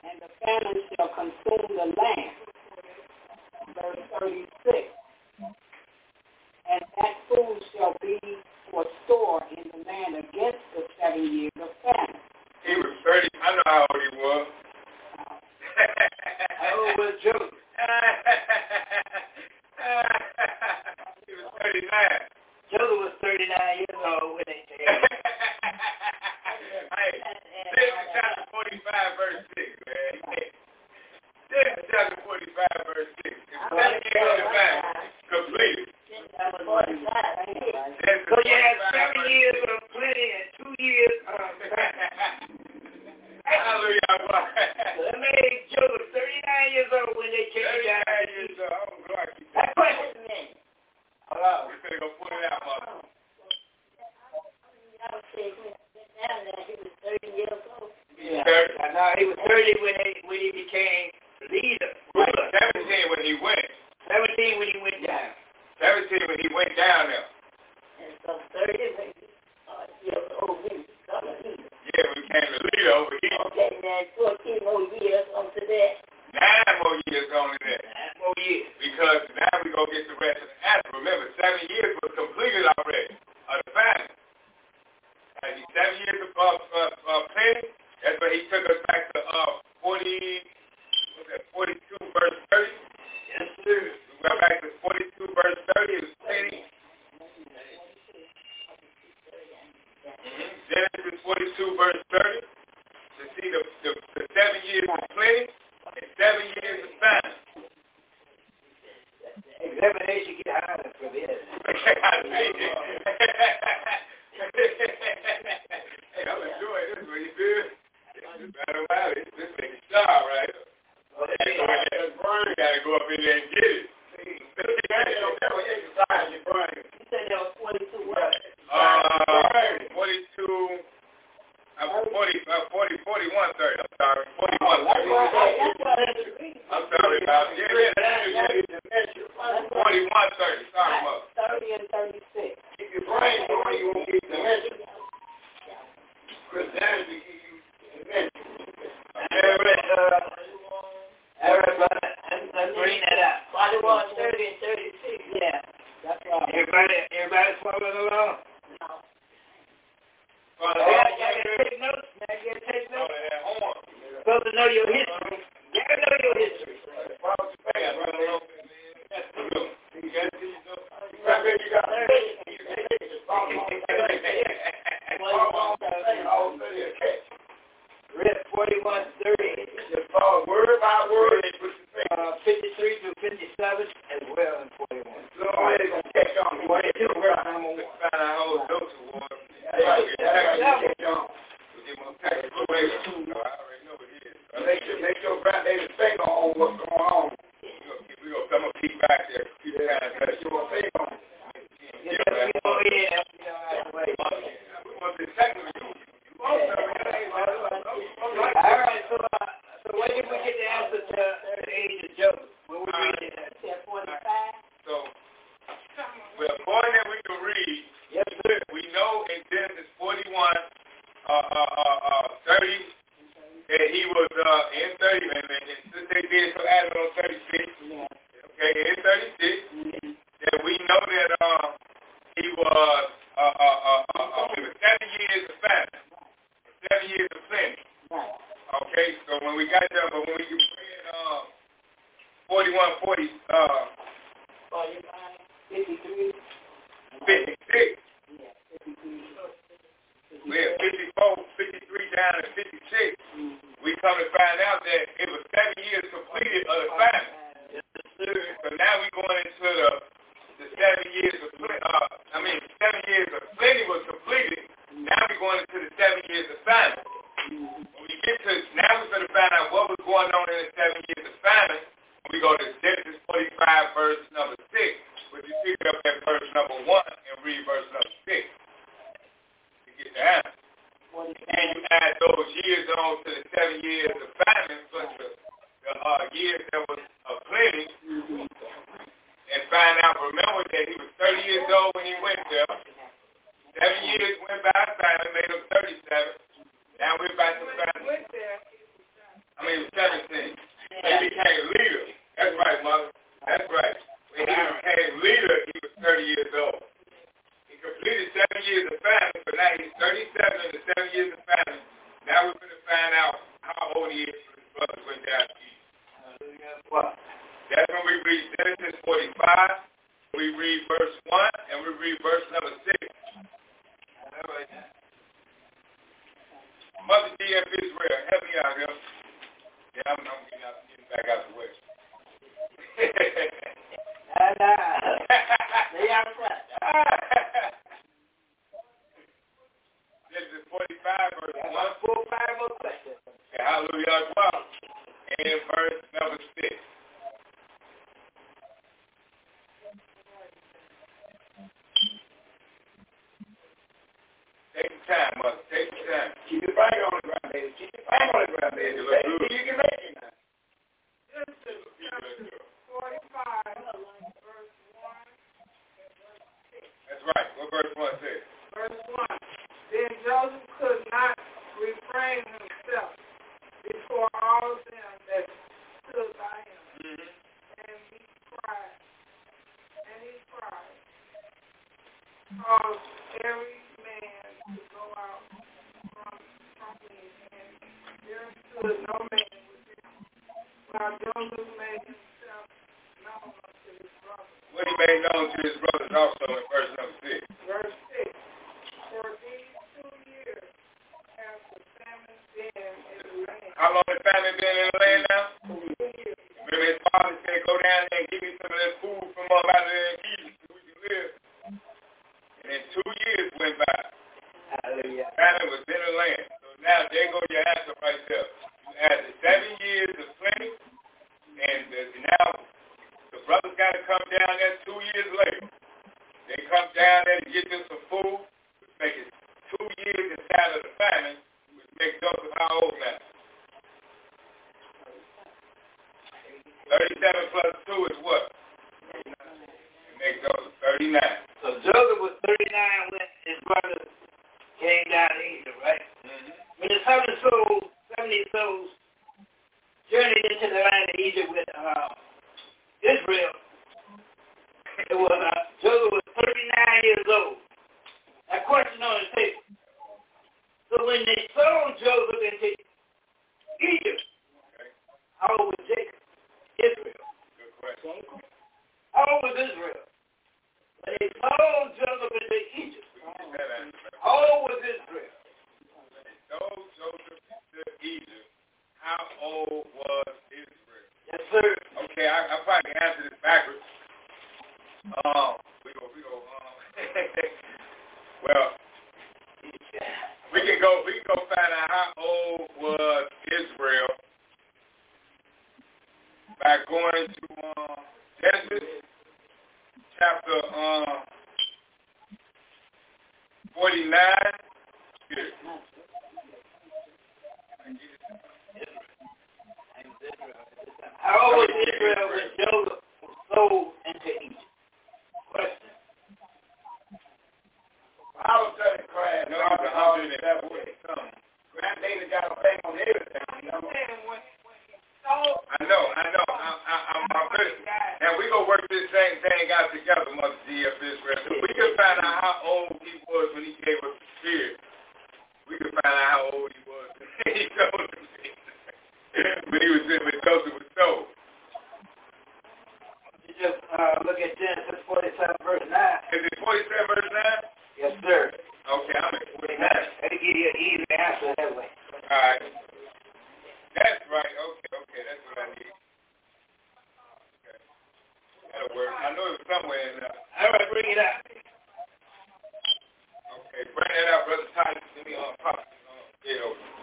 And the famine shall consume the land. Verse thirty-six. And that food shall be for store in the land against the seven years of famine. He was thirty. I know how old he was. I was joking. He was thirty-nine. Joseph was thirty-nine years old when they said it. Hey, Genesis chapter forty-five, verse six, man. Genesis chapter forty-five, verse six. That came on the back. Completed. So you had seven years of plenty and two years of Hallelujah. That made Joseph thirty-nine years old when they came down. thirty-nine years old. That question me. Hello. We're going to put it out, Mother. I would say that he was thirty years old. Yeah. thirty. No, he was thirty when he, when he became leader. Right. seventeen when he went. seventeen when he went down. seventeen when he went down there. And so thirty when he was years old, he was becoming leader. Yeah, we became the leader over here. Okay, now fourteen more years onto that. Nine more years on to that. Nine more years. Because now we're going to get the rest of the answer. Remember, seven years was completed already of the famine. And seven years of uh, uh, uh, plenty, that's when he took us back to uh, forty, what's that, forty-two, verse thirty. Yes, sir. We went back to forty-two, verse thirty. It was plenty. Mm-hmm. Genesis forty-two, verse thirty. To see the, the, the seven years of plenty. In seven years of time. Examination get higher for this. I think it. Hey, I'm enjoying this one, you feel? It's about a while. This thing is star, right? Well, that's your brain. Got to go up in there and get it. You said that was forty-two what? Uh, forty-two. I'm forty, uh, forty, forty-one, thirty. I'm sorry, forty-one, thirty. I'm sorry about it. Yeah, yeah, that's true. forty-one, thirty. Sorry, Mother. thirty and thirty-six. If your brain going, you won't get the measure. Because that will give you the measure. Everybody, I'm bringing that up. forty-one, thirty, and thirty-six. Yeah. That's right. Everybody, everybody following along? No. Well, oh, y'all, y'all gotta take notes. Y'all gotta take notes. Oh, yeah. Supposed to know your history. Y'all gotta know your history. Why would you pay us? That's the rule. You gotta do your history. You gotta learn it. You gotta learn it. Follow along. Follow along. Read forty-one thirty. Just follow word by word. Uh, fifty-three through fifty-seven as well in forty-one. So I'm going to catch on. What do you do? We're going to find our whole dose of water. That's right. That's right. I already know what it is. Make sure, make sure Brad Davis' finger on what's going on. We're going to come and keep back there. Keep trying to touch your finger on it. Yeah, we go in. We want to check with you. All right, so uh, so when did we get the answer to the age of Joseph? When we read it at forty-five? So, well, more than we can read, yes, sir. We know in Genesis forty-one, uh, uh, uh, thirty, that he was uh, in thirty, and, and, and since they did so added on thirty-six, yeah. Okay, in thirty-six, mm-hmm. that we know that uh, he was, uh, uh, uh, uh, uh, it was seven years of famine. Seven years of plenty. Right. Okay, so when we got there, but when we read um, forty-one, forty, uh, fifty-three, fifty-six, yeah, fifty-three. We have fifty-four, fifty-three down to fifty-six. Mm-hmm. We come to find out that it was seven years completed of the famine. Yes, sir. So now we're going into the, the seven years of one and read verse number six to get the answer. And you add those years on to the seven years of famine, plus the, the uh, years that was a plenty, and find out, remember that he was thirty years old when he went there. Seven years went by famine, made him thirty-seven. Now we're about to famine. I mean, he was seventeen. He became a leader. That's right, mother. That's right. When he became leader, he was thirty years old. He completed seven years of famine, but now he's thirty-seven in the seven years of famine. Now we're going to find out how old he is when his brother went down to Jesus. That's when we read Genesis forty-five, we read verse one, and we read verse number six. All right. Mother D F Israel, help me out here. Yeah, I'm going to get out, get back out the way. nah, nah. They out front. Genesis forty-five, verse one. That's forty-five more questions. And hallelujah, wow. And verse number six. Take your time, mother. Take your time. Keep your finger on the ground, baby. Keep your finger on the ground, baby. You can make it now. Genesis forty-five, verse one. That's right. What verse one says? Verse one. Then Joseph could not refrain himself before all them that stood by him. Mm-hmm. And he cried. And he cried. Caused every man to go out from, from him, and there stood no man with him. While Joseph made himself known to his brothers. What he made known to his brothers also in verse number six. Verse six. For these two years has the famine been in the land. How long has the famine been in the land now? Two years. Remember his father said, go down there and give me some of that food from all out of there and eat so we can live. And then two years went by. Hallelujah. Famine was in the land. So now there goes your answer right there. You had the seven years of plenty, and the, now the brothers got to come down there two years later. They come down there to get them some food, which makes it two years inside of the famine, which makes Joseph how old now? thirty-seven plus two is what? It makes Joseph thirty-nine. So Joseph was thirty-nine when his brothers came down to Egypt, right? Mm-hmm. When the seventy souls, seventy souls journeyed into the land of Egypt with uh, Israel, it was uh, Joseph was thirty-nine years old. A question on the table. So when they sold Joseph into Egypt, okay, how old was Jacob? Israel. Good question. How old was Israel? When they sold Joseph into Egypt, how old was Israel? Those Joseph to Egypt, how old was Israel? Yes, sir. Okay, I, I probably answered this backwards. Um, we go, we go. Um, well, we can go, we can go find out how old was Israel by going to um, Genesis chapter um forty-nine. Good. How old was Israel when Joseph was sold into Egypt? Question. I was trying to cry. No, I was hollering it that way. Grandbaby got a thing on everything. You know? I know, I know. I, I, I'm my friend. And we going to work this same thing out together, Mother D F Israel. So we can find out how old he was when he gave us the spirit. We can find out how old he was when he told us when he was in with Joseph was sold. You just uh, look at Genesis forty-seven, verse nine. Is it forty-seven, verse nine? Yes, sir. Okay, I'm at forty-nine. That'll give you an easy answer that way. All right. That's right. Okay, okay. That's what I need. Okay. That'll work. I know it was somewhere in there. All right, bring it up. Okay, bring that out, Brother Titus. Give me all the property. Get over it.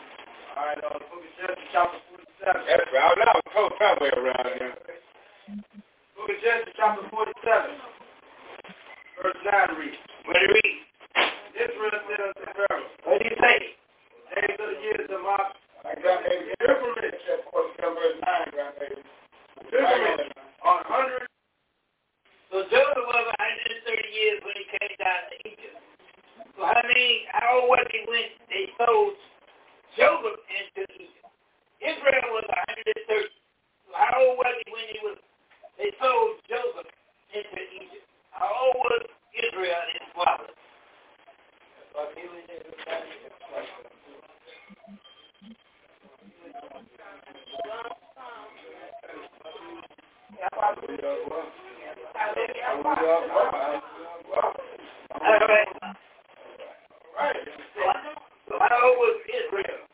All right, uh, book of Genesis, chapter forty-seven. That's right. I was told somewhere around here. Book of Genesis, chapter forty-seven. Verse nine to read. What did he read? Israel said unto Pharaoh. What did he say? Days of the years of my pilgrimage, of course, verse nine, grandbaby. Pilgrimage on hundred. So Joseph was one hundred and thirty years when he came down to Egypt. So how many? How old was he when they sold Joseph into Egypt? Israel was one hundred and thirty. So how old was he when he was? They sold Joseph into Egypt. How old was Israel in his father? Alright. Right. So how old was Israel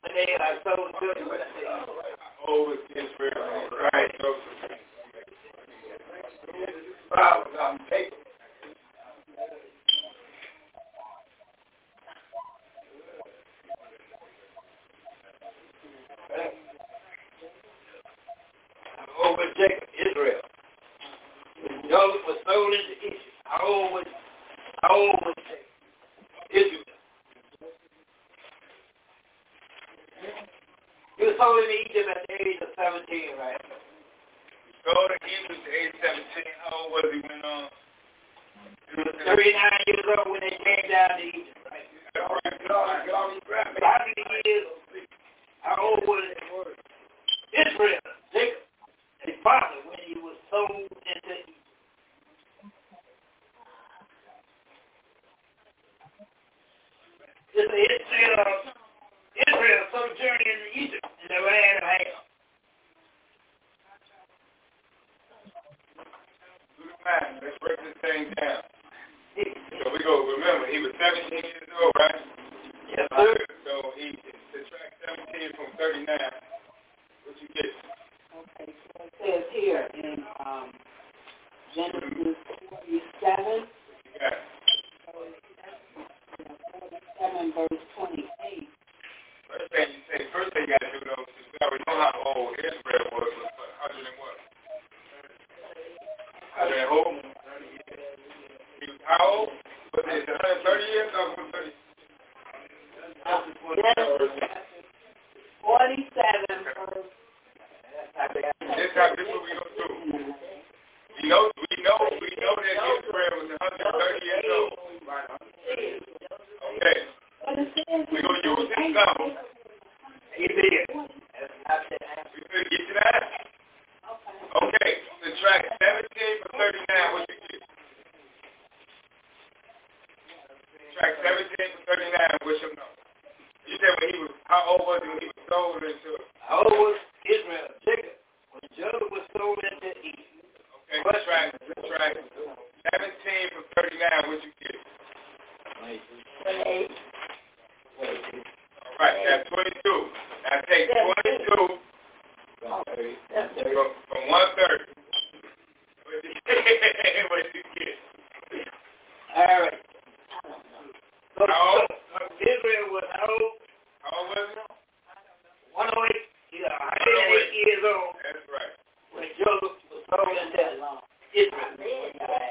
when they are sold to Egypt? How old was Israel? Right. Wow, I'm taking over Jacob, Israel. When Joseph was sold into Egypt, how old was how old was Israel? He was sold into Egypt at the age of seventeen, right? Sold into Egypt at the age of seventeen. How old was he when um? Thirty-nine years old when they came down to Egypt, right? How many years? How old was Israel? Jacob. His father when he was sold into Egypt. Israel, Israel sojourned in Egypt in the land of Ham. Let's break this thing down. So we go. Remember, he was seventeen years old, right? Yes, sir. So he subtract seventeen from thirty-nine. What you get? Okay, so it says here in um, Genesis forty-seven, yeah. forty-seven, verse twenty-eight. First thing you say, first thing you got to do though, because we already know how old Israel was, was what, hundred and what? Hundred and old? He was how old? Was it one hundred thirty years or one hundred thirty? forty-seven, verse This how this what we go through. We know we know we know that Israel was one hundred thirty years old. Okay. We're gonna use this number. He did. We could get to that? Okay. Subtract seventeen from thirty nine, what you get? Subtract seventeen from thirty nine, what's your number? You said when he was how old was he when he was sold into how old was Israel, Jacob, when Joseph was sold into Egypt. Okay, that's right, that's right. seventeen from thirty-nine, what you get? twenty-eight. All right, that's twenty-two. Now take twenty-two from, from one thirty. What you get? What you get? All right. So, how old? Israel was how old? How old was it? one hundred eight. He was one hundred eight years old. That's right. When Joseph was sold into Israel.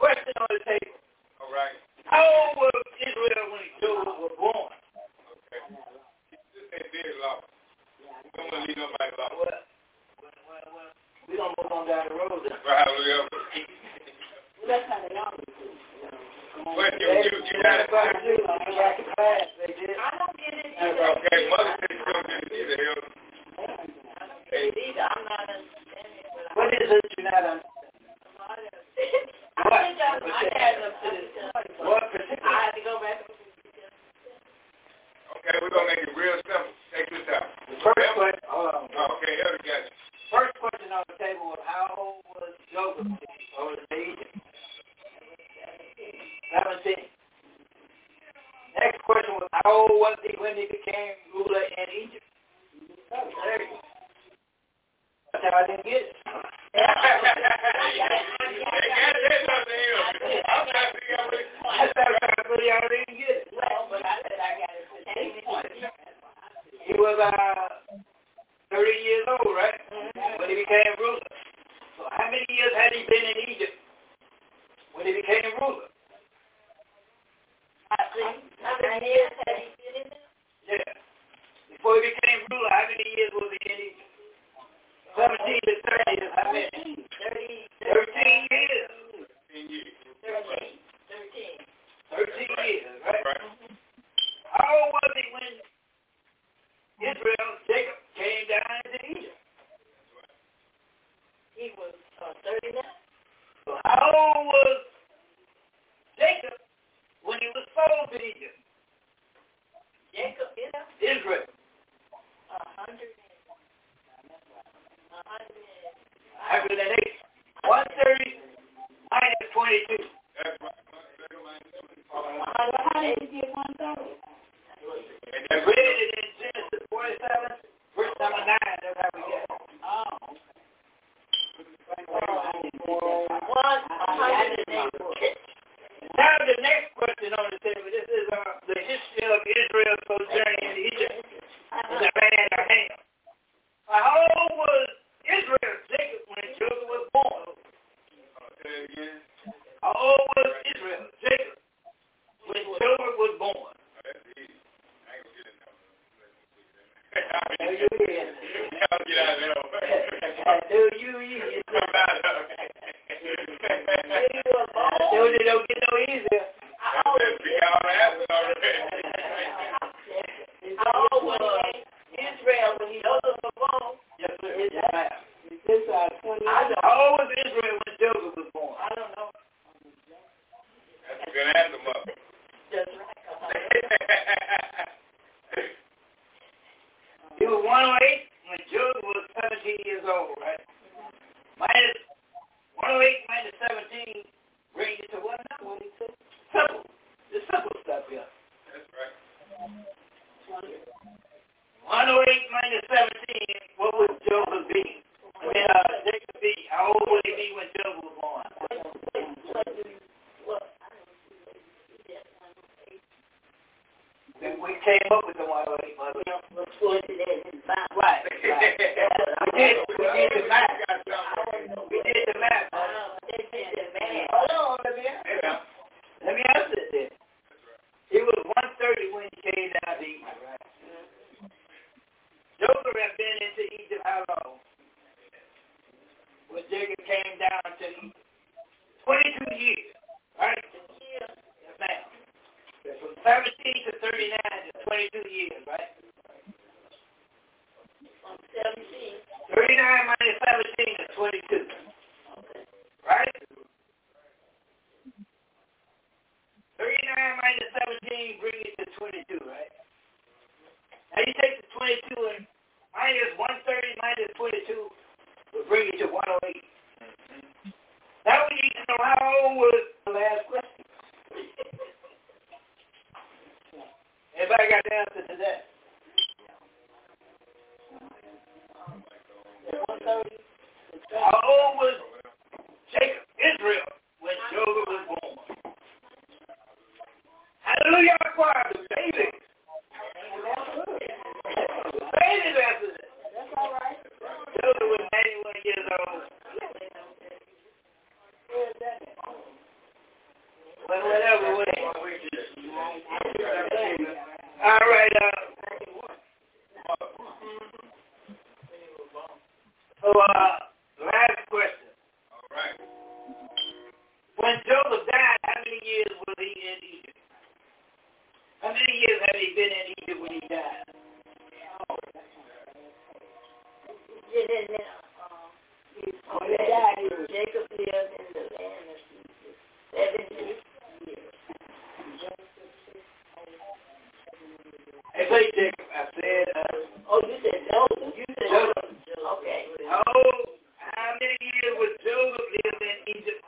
Question on the table. All right. How old was Israel when Joseph was born? Okay. They did law. We don't want to leave nobody law. Well, well, well, we don't move on down the road. Then. Right. Well, that's how they always do. Well, you, you, you got it. I don't get it either. Okay, mother said you don't get it either. Okay. I'm not understanding. What is it you're not understanding? I think I'm adding up to this. What? I have to go back. Okay, we're going to make it real simple. Take this out. First question. Hold on. Okay, there we go. First question on the table was how old was Joseph? Or was Egypt? seventeen. Next question was, how old was he when he became ruler in Egypt? thirty. That's how I didn't get it. I'm not figuring out what it's I thought I didn't get it. Well, but I said I got it for he was uh, thirty years old, right? Mm-hmm. When he became ruler. So how many years had he been in Egypt when he became ruler? sold to Egypt? Jacob, you know? Israel. A hundred and one. A hundred and one. A hundred and eight. One thirty minus twenty-two. That's right. How did you get one thirty? And they're reading it in Genesis forty-seven, verse number nine. That's how we get it. Oh. One hundred and eight. Now the next question on the table, this is uh, the history of Israel concerning Egypt. The man in her hand. How old was Israel, Jacob, when Joseph was born? How old was Israel, Jacob, when Joseph was born? Do you easy? Do you don't get no easier? How old was Israel when Joseph was born? Yes, sir. Is that, is this, uh, how old was Israel when Joseph was born? I don't know. That's a good answer, Mother. That's right. He was one hundred eight when Joseph was seventeen years old, right? Minus one hundred eight minus seventeen brings you to what now? twenty-two. Simple. The simple stuff here. That's right. one hundred eight minus seventeen, what would Joseph be? I mean, uh, they could be, how old would he be when Joseph was born? We came up with the one hundred eight, Mother. Yeah, but right, right. We did, we did the math. We did the math. They did the math. Hold on, let me ask you. Let me ask you this. It was one hundred thirty when he came down to Egypt, right? Joseph had been into Egypt how long? When Jacob came down to Egypt? twenty-two years, right? Yes, ma'am. From seventeen to thirty-nine to twenty-two years, right? From seventeen. thirty-nine minus seventeen is twenty-two. Okay. Right? thirty-nine minus seventeen brings it to twenty-two, right? Now you take the twenty-two and minus one hundred thirty minus twenty-two will bring you to one hundred eight. Mm-hmm. Now we need to know how old was the last question. Everybody got the answer to that? How old was Jacob, Israel, when Joseph was born? Hallelujah, I choir, the babies. The babies answered it. That's all right. Joseph was ninety-one years old. Where is that? Well, whatever, whatever. All right, uh, so, uh, last question. All right. When Joseph died, how many years was he in Egypt? How many years had he been in Egypt when he died? When he died, Jacob lived in the land of Egypt. Seven years. I say Jacob, I said, uh, oh, you said Joseph. You said Joseph. Okay. Oh, how many years was Joseph lived in Egypt?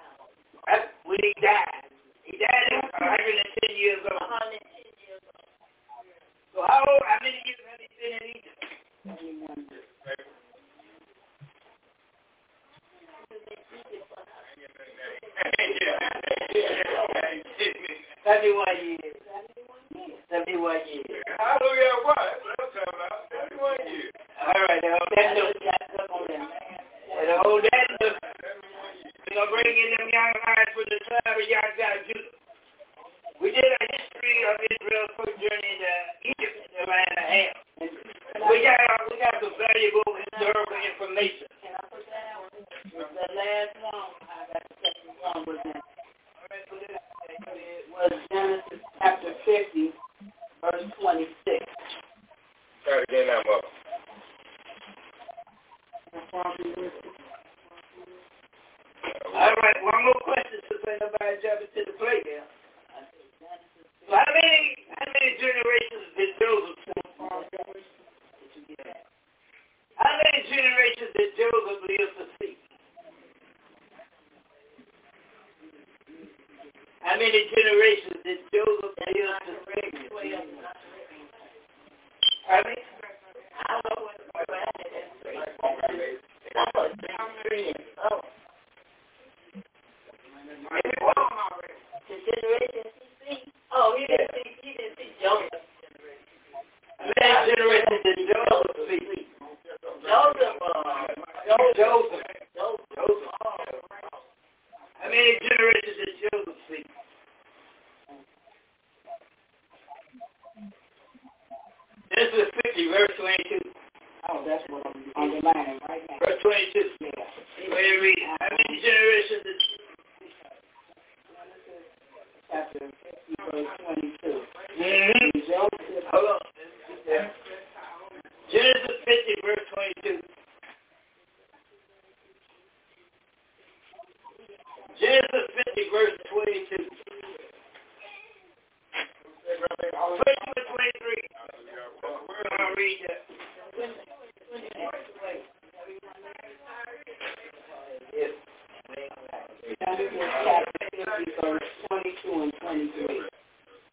That's when he died. He died at one hundred ten years old. one hundred ten years old. So how old, how many years have he been in Egypt? twenty-one years. seventy-one years. seventy-one years. Hallelujah, what? Let's talk about seventy-one years. All right, now hold that note. Now hold that note. We're going to bring in them young eyes for the tribe of Yahweh Judah. We did a history of Israel's first journey to Egypt in the land of Ham. We got, we got some valuable historical information. Can I put that on? The last one, I got the second one was that. It was Genesis chapter fifty, verse twenty-six. Sorry, get that up. All right, one more question since ain't nobody jumping to the play here. So how How many generations did Joseph lead us to freedom? I mean, I don't know what the word is. I thought John Oh. Maybe one of them already. The generation he sees. Oh, he didn't see, he didn't see Joseph. Last generation did Joseph see. Joseph, uh, Joseph. Joseph. Joseph. How many generations did Joseph see? This is fifty, verse twenty-two. Oh, that's what I'm underlining right now. Verse twenty-two. Yeah. Wait a read. How many generations did Chapter twenty-two. Mm-hmm. Joseph. Hold on. Yeah. Genesis fifty, verse twenty-two. Genesis fifty, verse twenty-two. twenty-two and twenty-three. We're going to read that. Yes. Genesis chapter twenty-two and twenty-three.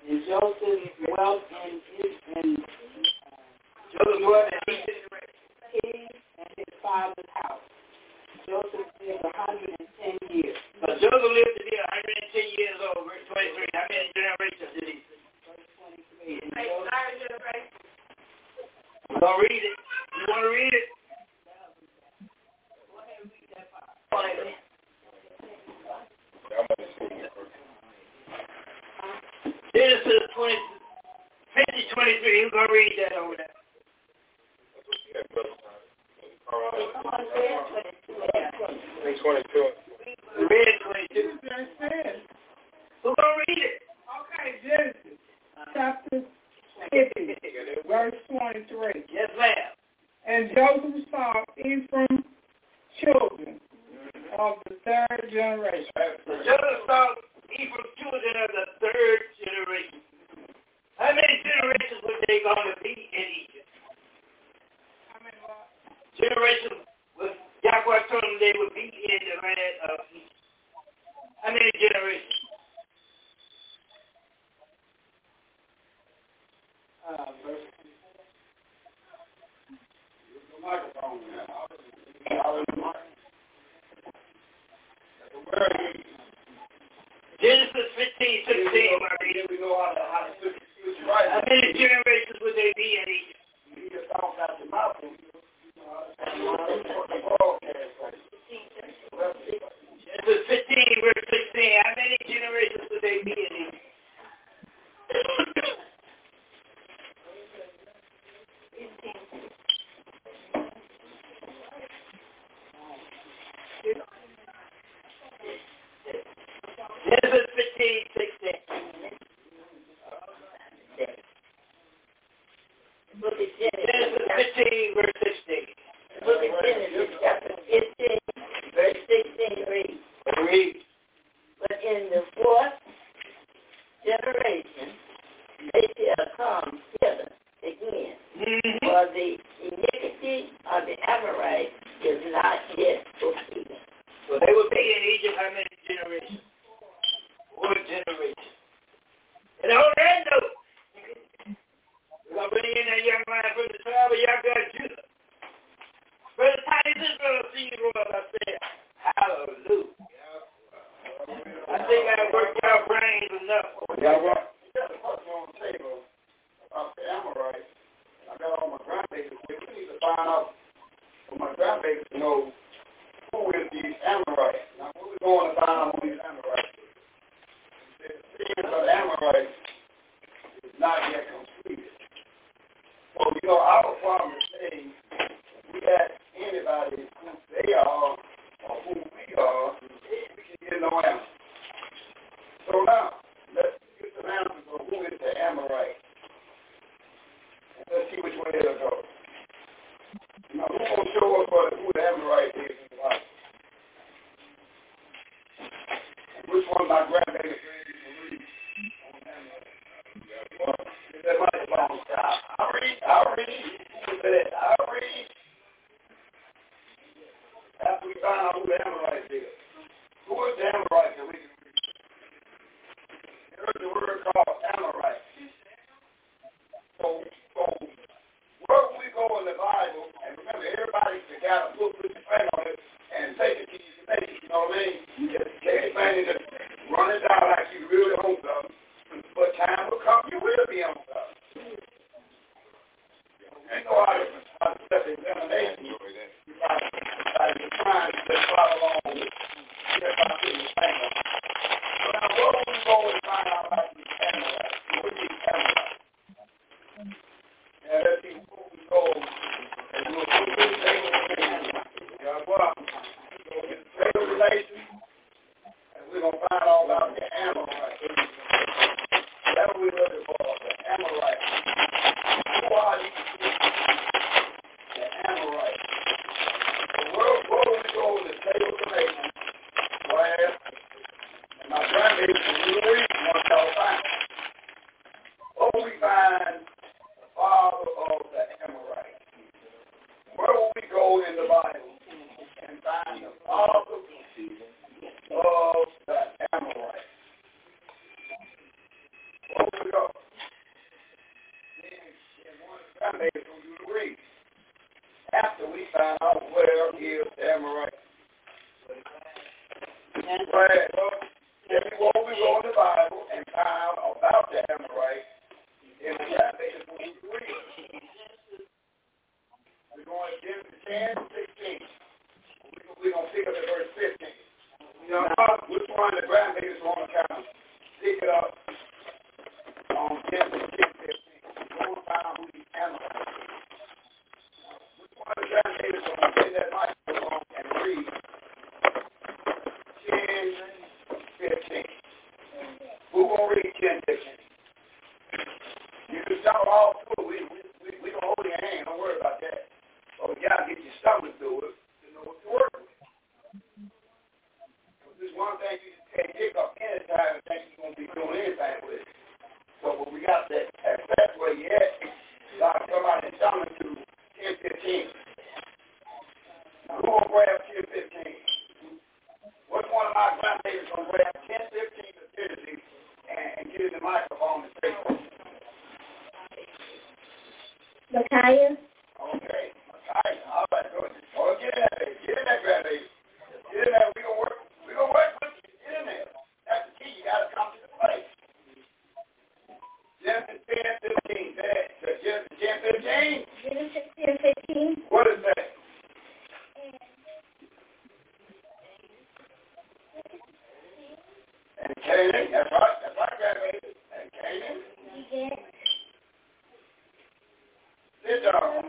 And Joseph dwelt in Israel. Joseph dwelt in Egypt. He and his father's house. Joseph lived a hundred and ten years. So Joseph lived to be a hundred and ten years old. Verse twenty-three. How many generations did he? Verse twenty-three. Don't read it. You want to read it? Go ahead and read that part. Go ahead. I'm going to see you first. Genesis fifty, twenty-three. Who's going to read that over there? twenty-two. Read twenty-two. Who's going to read it? Okay, Genesis chapter fifty, verse twenty-three. Yes, ma'am. And Joseph saw Ephraim's children of the third generation. Joseph saw Ephraim's children of the third generation. How many generations were they going to be in Egypt? How many what? Generations was Yahweh told them they would be in the land of Egypt. How many generations? Uh, verse. The microphone now. Genesis fifteen, sixteen. Here we go out of high school. How many generations would they be in Egypt? You just talked out your mouth. Genesis fifteen, verse sixteen. How many generations would they be in Egypt? Genesis fifteen, sixteen. Look at Genesis fifteen, verse sixteen. Look at Genesis chapter fifteen, verse sixteen. Read. Read. But in the fourth generation, they shall come hither again, mm-hmm. for the iniquity of the Amorites is not yet fulfilled. So they will be in Egypt how many generations? Four generations. And on that note, we're going to bring in that young man from the tribe of Yahweh Judah. Brother Titus is going to see you, Lord. I said, hallelujah. I think I worked our brains enough. Yeah, well, you got a question on the table about the Amorites. I got all my grandbabies here. We need to find out for my grandbabies to know who is these Amorites. Now, what we're going to find out who these Amorites are. The sins of the Amorites is not yet completed. So, you know, our problem today, if we ask anybody who they are or who we are, we can get no answer. So now, let's get some answers for who is the Amorite. And let's see which one it'll go. Now, who's going to show us who the Amorite is in the Bible? And which one of my grandparents I'll read, I'll read, I'll read. After we find out who the Amorites is. Who is the Amorites that we can read? called Amorites. So, so where we go in the Bible, and remember, everybody's got a book with his finger on it and take it to your face, you know what I mean? You just take anything and just run it down like you really own something. But time will come, you will be on something. And so I was trying to set the examination. I was trying to just follow along with just by putting your finger. So now where do we go and find out about these Amorites? What are these Amorites? And let's see who we go and we'll do this thing with the Amorites. Yeah, well, so it's a great relation, and we're going to find all about the Amorites. That's what we're looking for, the Amorites. Who are these people? The Amorites. The world goes to go to stay with the nation. Where? And my grandbaby is really one of y'all find. Oh, we find the father of the Amorites. Where will we go in the Bible and find the father of the Amorites? Open it up. And one of the Sundays will do the read. After we find out where is the Amorite. Right. So, everywhere we go in the Bible and find out about the Amorite, and the Sundays will do the read. We're going to Genesis ten, sixteen. We're going to pick up at verse fifteen. You know, which one of the grandbabies want to kind of pick it up? On Genesis ten fifteen, we're going to find out who these Amorites are. Which one of the translators are going to say that might go along and read ten fifteen? Who's going to read ten fifteen? You can start all through. We we we don't hold your hand. Don't worry about that. But we gotta get your stomach through it to know what to work with. There's one thing you can't pick up any time and think you're going to be doing anything with it. So when we got that, that that's where you at, God come out and tell me to ten fifteen. Now, who will grab ten fifteen? What's one of my grandbabies going to grab ten fifteen to Tennessee and give the microphone to take over? Micaiah. Okay, Micaiah. All right, go ahead. Oh, get in there, baby. Get in there, grandbaby. Get in there. We're going to work. We're going to work with you. Get in there. That's the key. You got to come to the place. Genesis ten fifteen. Genesis ten fifteen. Genesis ten fifteen. What is that? And Canaan. That's right. That's right, grandbaby. And Canaan. Yeah. Sit down.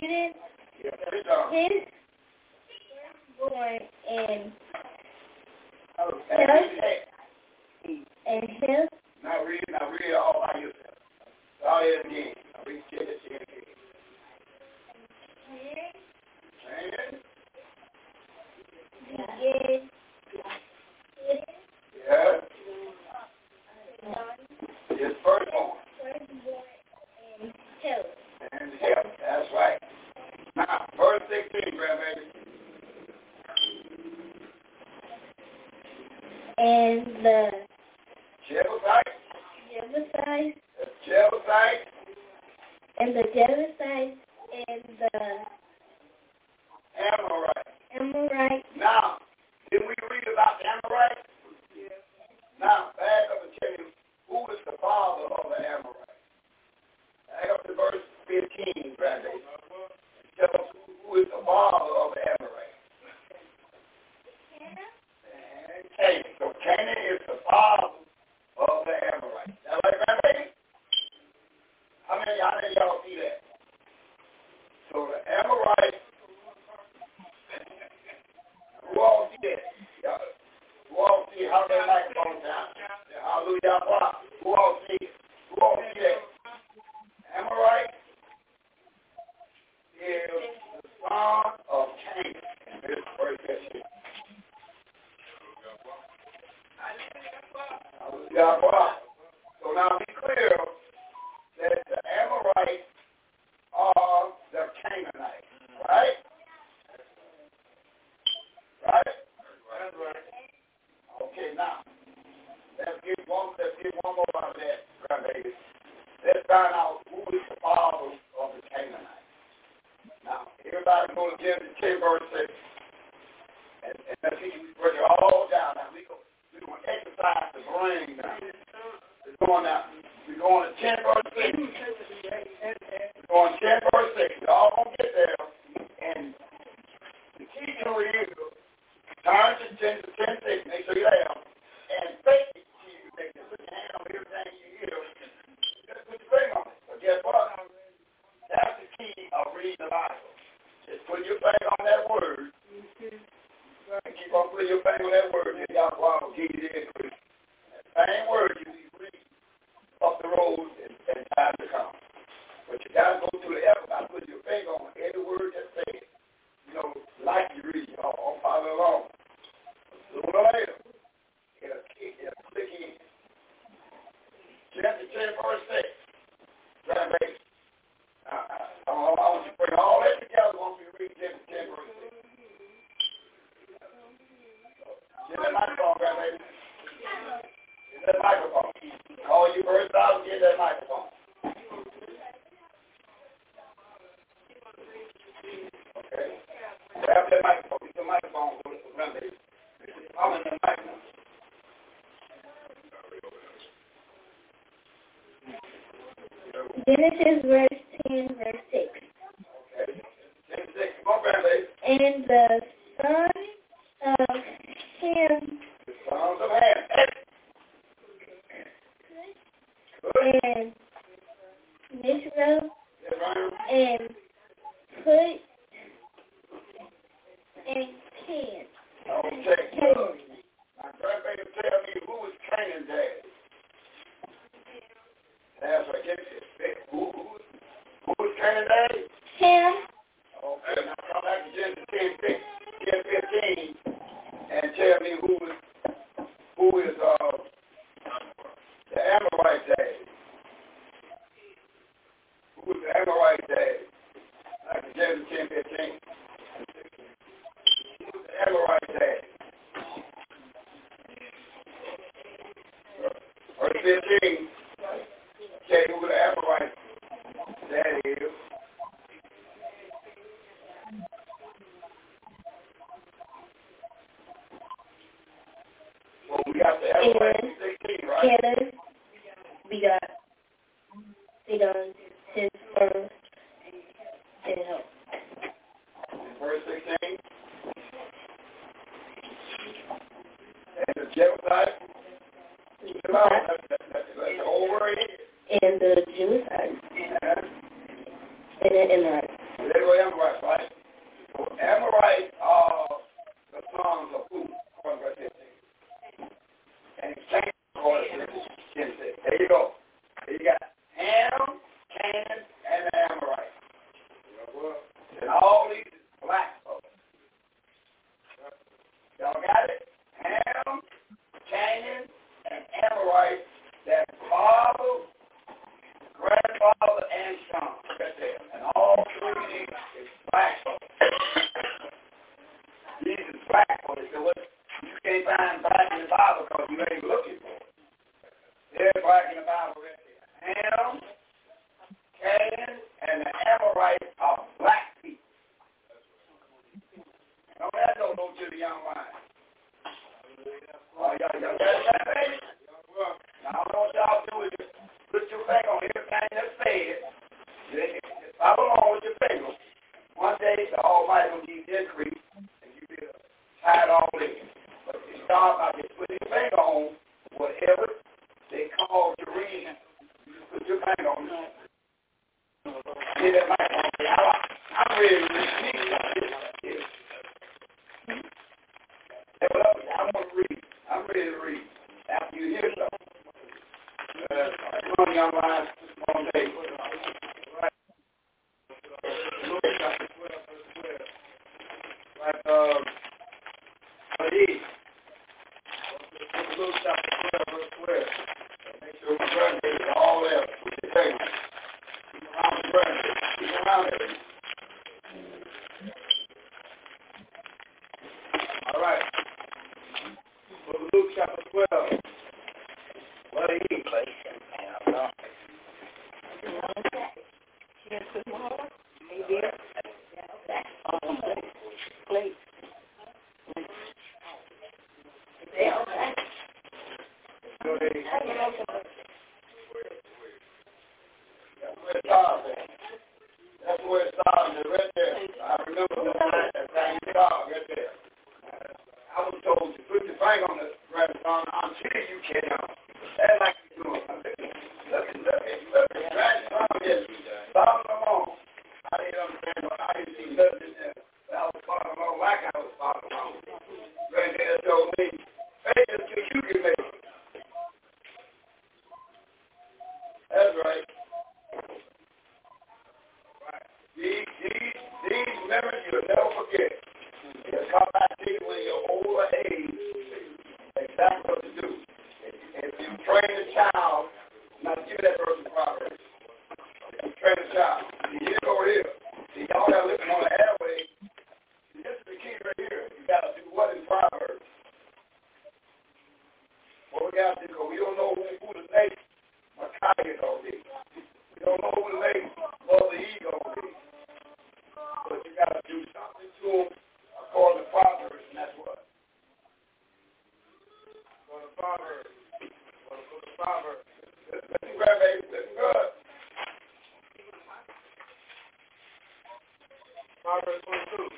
Didn't. Yeah, sit down. Didn't. Born in. Okay. And him. Now read, now read it all by yourself. All that again. Now read it again. Change it. Yeah. His firstborn. Firstborn and and help. That's right. Now, verse sixteen, grandbaby. And the. Jebusite. Jebusite. The Jebusite. And the Jebusite and the Amorite. Amorite. Now, did we read about the Amorite? Yeah. Now, back up and tell you who is the father of the Amorite. Back up to verse fifteen, brother. Tell us who is the father of the Amorite. Canaan. Okay, so Canaan is the father of the Amorites. That right, grandbaby? How many how many y'all see that? So the Amorites. Who all see that? Y'all, who all see how they like long time? Hallelujah. Who all see? Who all see that? Amorites is the son of Canaan. And this is verse fifteen. So now be clear that the Amorites are the Canaanites, right? Right? Right. Okay, now let's get one. Let's get one more out there. grandbaby, let's find out who is the father of the Canaanites. Now, everybody going to give the ten verses, and, and let's see, we bring it all down. Now, we go, we're going to exercise the brain now. We're going out. We're going to ten verse six. We're going to ten verse six. We're all going to get there. And the teacher will use it. Turn to ten to ten six. Make sure you're there. And faith is to you. They can put your hand on everything you hear. Just put your finger on it. But guess what? That's the key of reading the Bible. Just put your finger on that word. And keep on putting your finger on that word. And y'all follow Jesus in Christ. That same word you need to read up the road and, and time to come. But you got to go through the effort. I put your finger on every word that's said. You know, like you read, y'all, I'll follow along. Sooner or later, it'll kick, it'll click in. Chapter ten, verse six. Translation. I, I, I, I want you to bring all that together once we read chapter ten, verse six. Get that microphone, translation. Get that microphone. Call you first out and get that microphone. Okay. Grab that microphone. Get the microphone. Go to the remedy. I'm in the microphone. Genesis verse ten, verse six. Okay. Genesis six. Go, remedy. And the son of Ham. The sons of Ham. And Israel. And put. And ten. Okay. My grandbaby tell me who was training dad. That's what I get you. Who, who, who was training dad? Him. Okay. Now come back to Genesis ten fifteen and tell me who was who is uh the Amorite dad. Who was the Amorite dad? Back to Genesis ten fifteen. Amorite dad. Verse fifteen. Tell you who the Amorite dad is. Well, we got the Amorite sixteen, right? Canaan. We got. We got his first. And help. Verse sixteen. And the Jebusites, that's the whole word. And the Jebusites, yeah. And the Amorites. They were Amorites, right? So Amorites are the sons of who? And it came according to Genesis. There you go. You got Ham, Canaan, and the Amorites. And all these black folks. Y'all got it? Ham, Canaan, and Amorites, that father, grandfather, and son. That's it. And all three of these is black folks. These is black folks. So what, you can't find black in the Bible because you ain't looking for it. They're black in the Bible. Ham, Canaan, and the Amorites are black people. Don't add no no to the young mind. Oh, y'all, y'all, y'all, y'all, baby. Now, I don't know what y'all do is just put your finger on everything that's said. Just follow along with your finger. One day, the Almighty will give you increase, and you will tie it all in. But you start by just putting your finger on whatever they call to read. You put your finger on it. See that mic on me. I'm ready to repeat this. I want to read. I'm ready to read. After you hear something, uh, I'm on your mind all day. Right. Like, um, what is? Look, chapter twelve, verse twelve. Make sure we're running it all there. Put your finger. Keep around the running it. Keep around it. All right. Luke chapter twelve. What are you placing? That's right. These, these, these memories you'll never forget. They'll come back to you when you're older age. Exactly what to do. If you train a child, now give that person Proverbs. You train a child. You get over here. See, y'all that living on the airway, this is the key right here. You got to do what in Proverbs. What we got to do, because we don't know who the next Micaiah is going to be. We don't know who the next Brother E is going to be. But you got to do something to them according to Proverbs, and that's what? According to Proverbs. According to Proverbs. Let me grab it. Let me grab it. Proverbs twenty-two.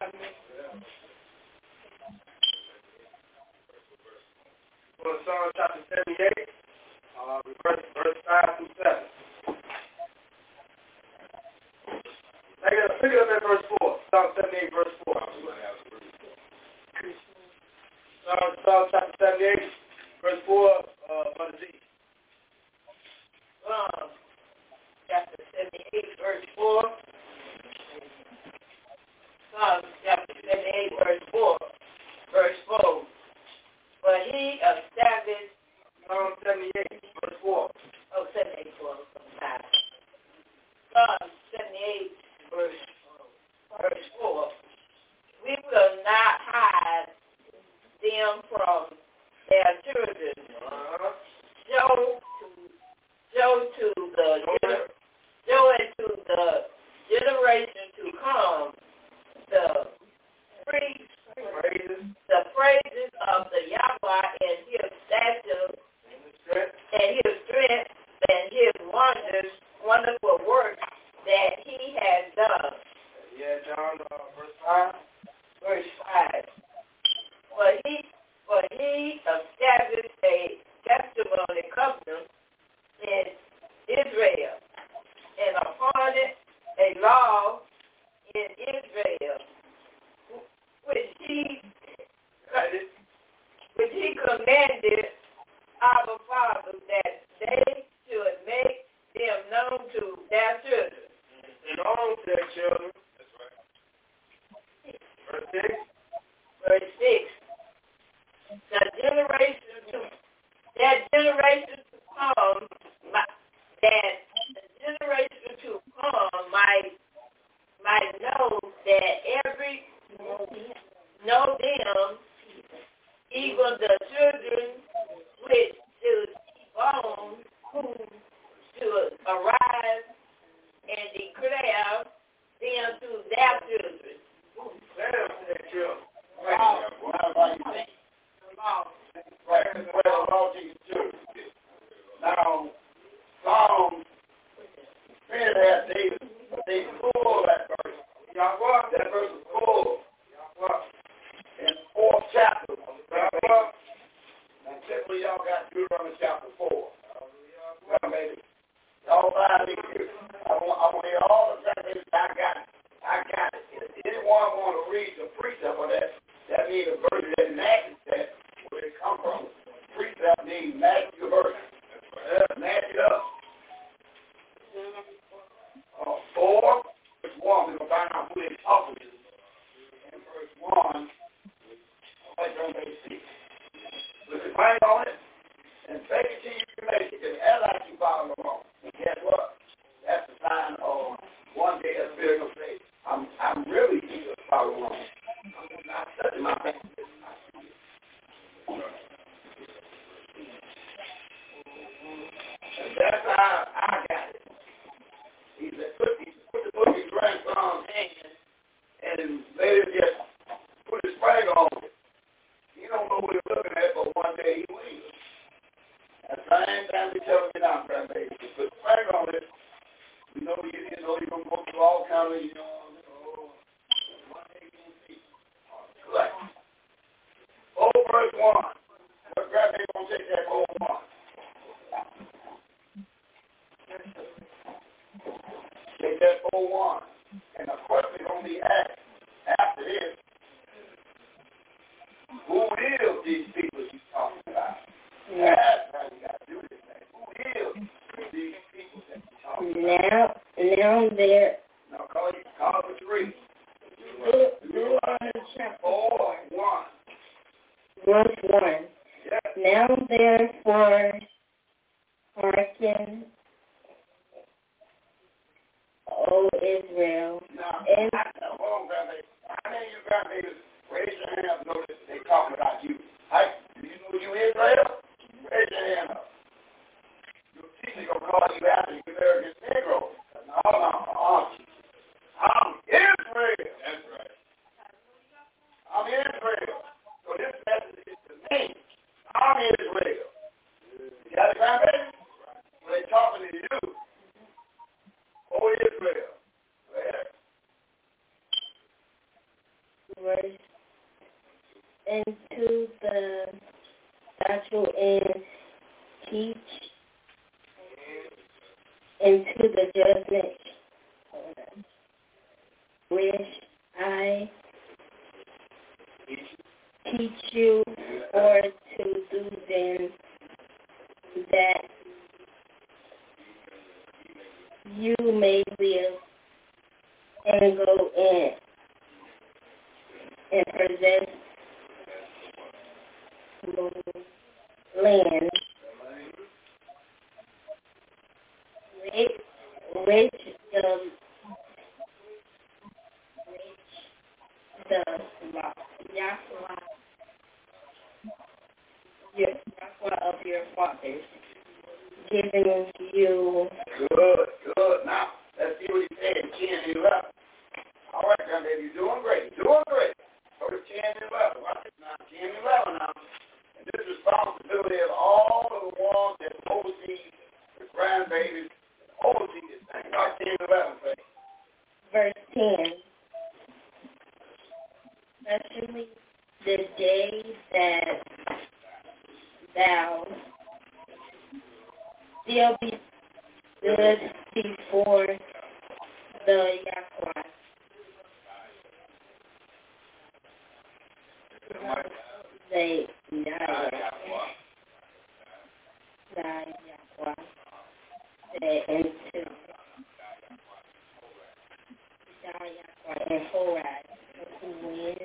Go to Psalm chapter seventy-eight, uh, verse five through seven. Take it up, pick it up at verse four. Psalm seventy-eight, verse four. Psalm, Psalm chapter seventy-eight, verse four, uh, Brother Z. Psalm chapter seventy-eight, verse four. Psalm chapter seventy-eight, verse four. Verse four. But he established Psalm seventy-eight, verse four. Oh, seventy-eight, four. Psalm seventy-eight, verse, verse four. We will not hide them from their children. Uh-huh. Show to show to the gener- show it to the generation to come the free. Praises. The praises of the Yahweh and his statutes and his strength and his wonders, wonderful work that he has done. Yeah, John, uh, verse five. Verse five. For he, for he established a testimony covenant in Israel and upon it a law in Israel. Which he, which he commanded our fathers that they should make them known to their children. And all their children. That's right. Verse six. Verse six. The generation to that generation to come, that the generation to come might might know that every know them, even the children which should born, who should arise and declare them to their children. Declare them to their children. Wow. Now, Psalms said that they they pulled that verse. Y'all watch that verse was full. In fourth chapter. Now check where y'all got Deuteronomy chapter four. Well, maybe. Y'all find me here. I want to hear all the sentences I got. I got it. If anyone want to read the precept of that, that means a verse that matches that where it comes from. Precept means match the verse. Match it up. Uh, four. Verse one, we're going to find out who they're talking to. In verse one, right on page six. Put your mind on it and take it till you can make it. Just act like you follow along. And guess what? That's the sign of one day of spiritual faith. I'm, I'm really eager to follow along. I'm not touching my hand. I see it. And that's how I got it. He said, put these put the book in grandson's hand and later just put his flag on it. He don't know what he's looking at, but one day he will. At the same time he tells me now, brother, baby, just put the flag on it. You know you didn't know you're going to go through all kinds of, you know, one day you're going to see. Like, old verse one. But grandma ain't going to take that old one. Take that old one. And the question on the act after this, who is these people you talking about? Yeah. That's how you got to do this thing. Who is these people that you talking about? Now, now they're... Now call it, call it three. You're on the chapter. Four and one. Verse one. Yes. Now therefore, hearken, O Israel. Now, and I, hold on, grandbaby. How many of you grandbabies raise your hand up? Notice they're talking about you. I, do you know you Israel? Raise your hand up. Your teacher going to call you after you marry this Negro. No, no, no. I'm Israel. That's right. I'm Israel. So this message is to me. I'm Israel. You got it, grandbaby? Well, they're talking to you. Oh, Israel, where? verse into the gospel and teach into the judgment which I teach you, or to do them, that you may live and go in and possess the land which the which the Yahweh of your fathers giving you. Good, good. Now, let's see what he said in ten and eleven. All right, now, baby, you're doing great. You're doing great. Go to ten and eleven. Watch it now. ten and eleven now. And this responsibility of all of the ones that oversee the grandbabies, oversee this thing. Watch ten and eleven, baby. Verse ten. Especially the day that thou still be stood before the Yahweh. The Yahweh. The Yahweh. The into the Yahweh and Horad. When,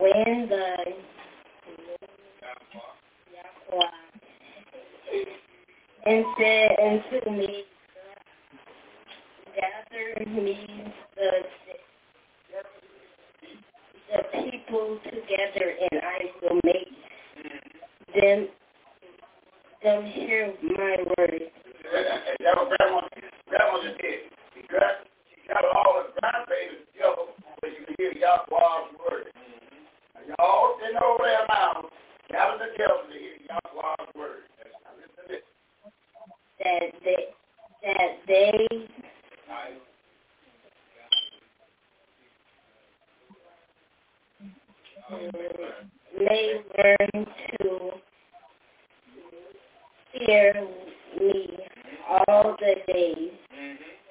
when the and said unto me, gather me the, the people together, and I will make them them hear my word. That was grandma. Grandma just did. She got she got all the grandbabies together so you can hear Yahweh's word. And y'all sitting over there now. Gather together to hear Yahweh's word. That they, that they, may learn to fear me all the days,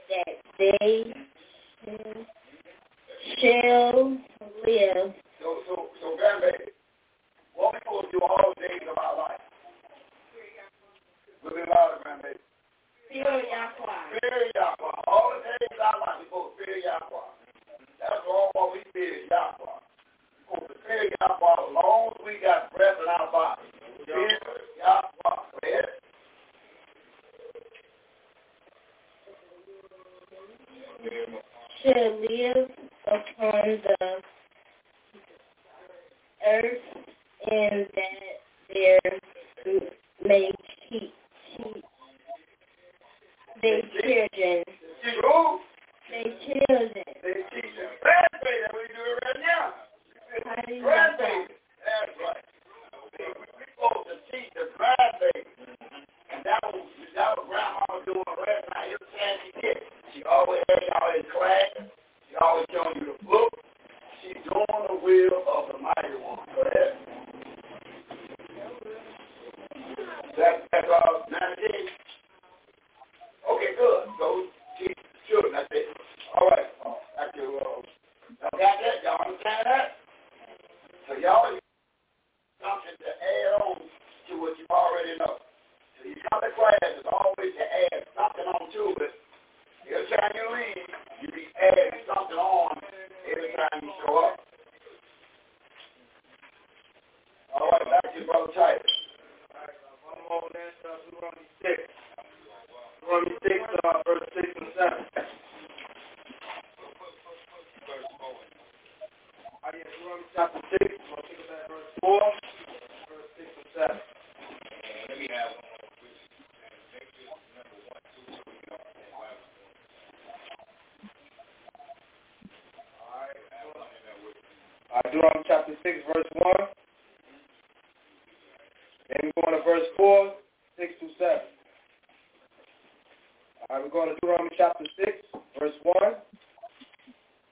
that they shall live. So, so, so, grandbaby, what we supposed to do all the days of our life? We'll be louder, grandbaby. Fear Yahweh. Fear Yahweh. All the days of our life, we're supposed to fear Yahweh. That's all what we fear is Yahweh. We're supposed to fear Yahweh as long as we got breath in our body. Fear Yahweh. Yes. Should live upon the earth, and that there may keep They children. They children. They children. Grandbaby, that we do it right now. Grandbaby. That's right. We supposed to teach the grandbaby. And that was that was grandma doing right now. Every time she did, she always had y'all in class. She always showing you the book. She's doing the will of the mighty one. Go ahead. That, that's all. Now it is. Okay, good. So, teach the children. That's it. All right. Oh, that's your, uh, y'all got that? Y'all understand that? So, y'all need something to add on to what you already know. So, you come to class, it's always to add something on to it. Every time you leave, you be adding something on every time you show up. All right, back to you, Brother Titus. All right, one more on that stuff. We're on the six. Deuteronomy six, uh, verse six and seven. I guess Deuteronomy chapter six, we'll take that verse four, verse six and seven. Let me have one more quick. Exodus number one, two, so we can understand why we're doing this. All right. All right, Deuteronomy chapter six, verse one. Then we're going to verse four, six through seven. All right, we're going to Deuteronomy chapter six, verse one.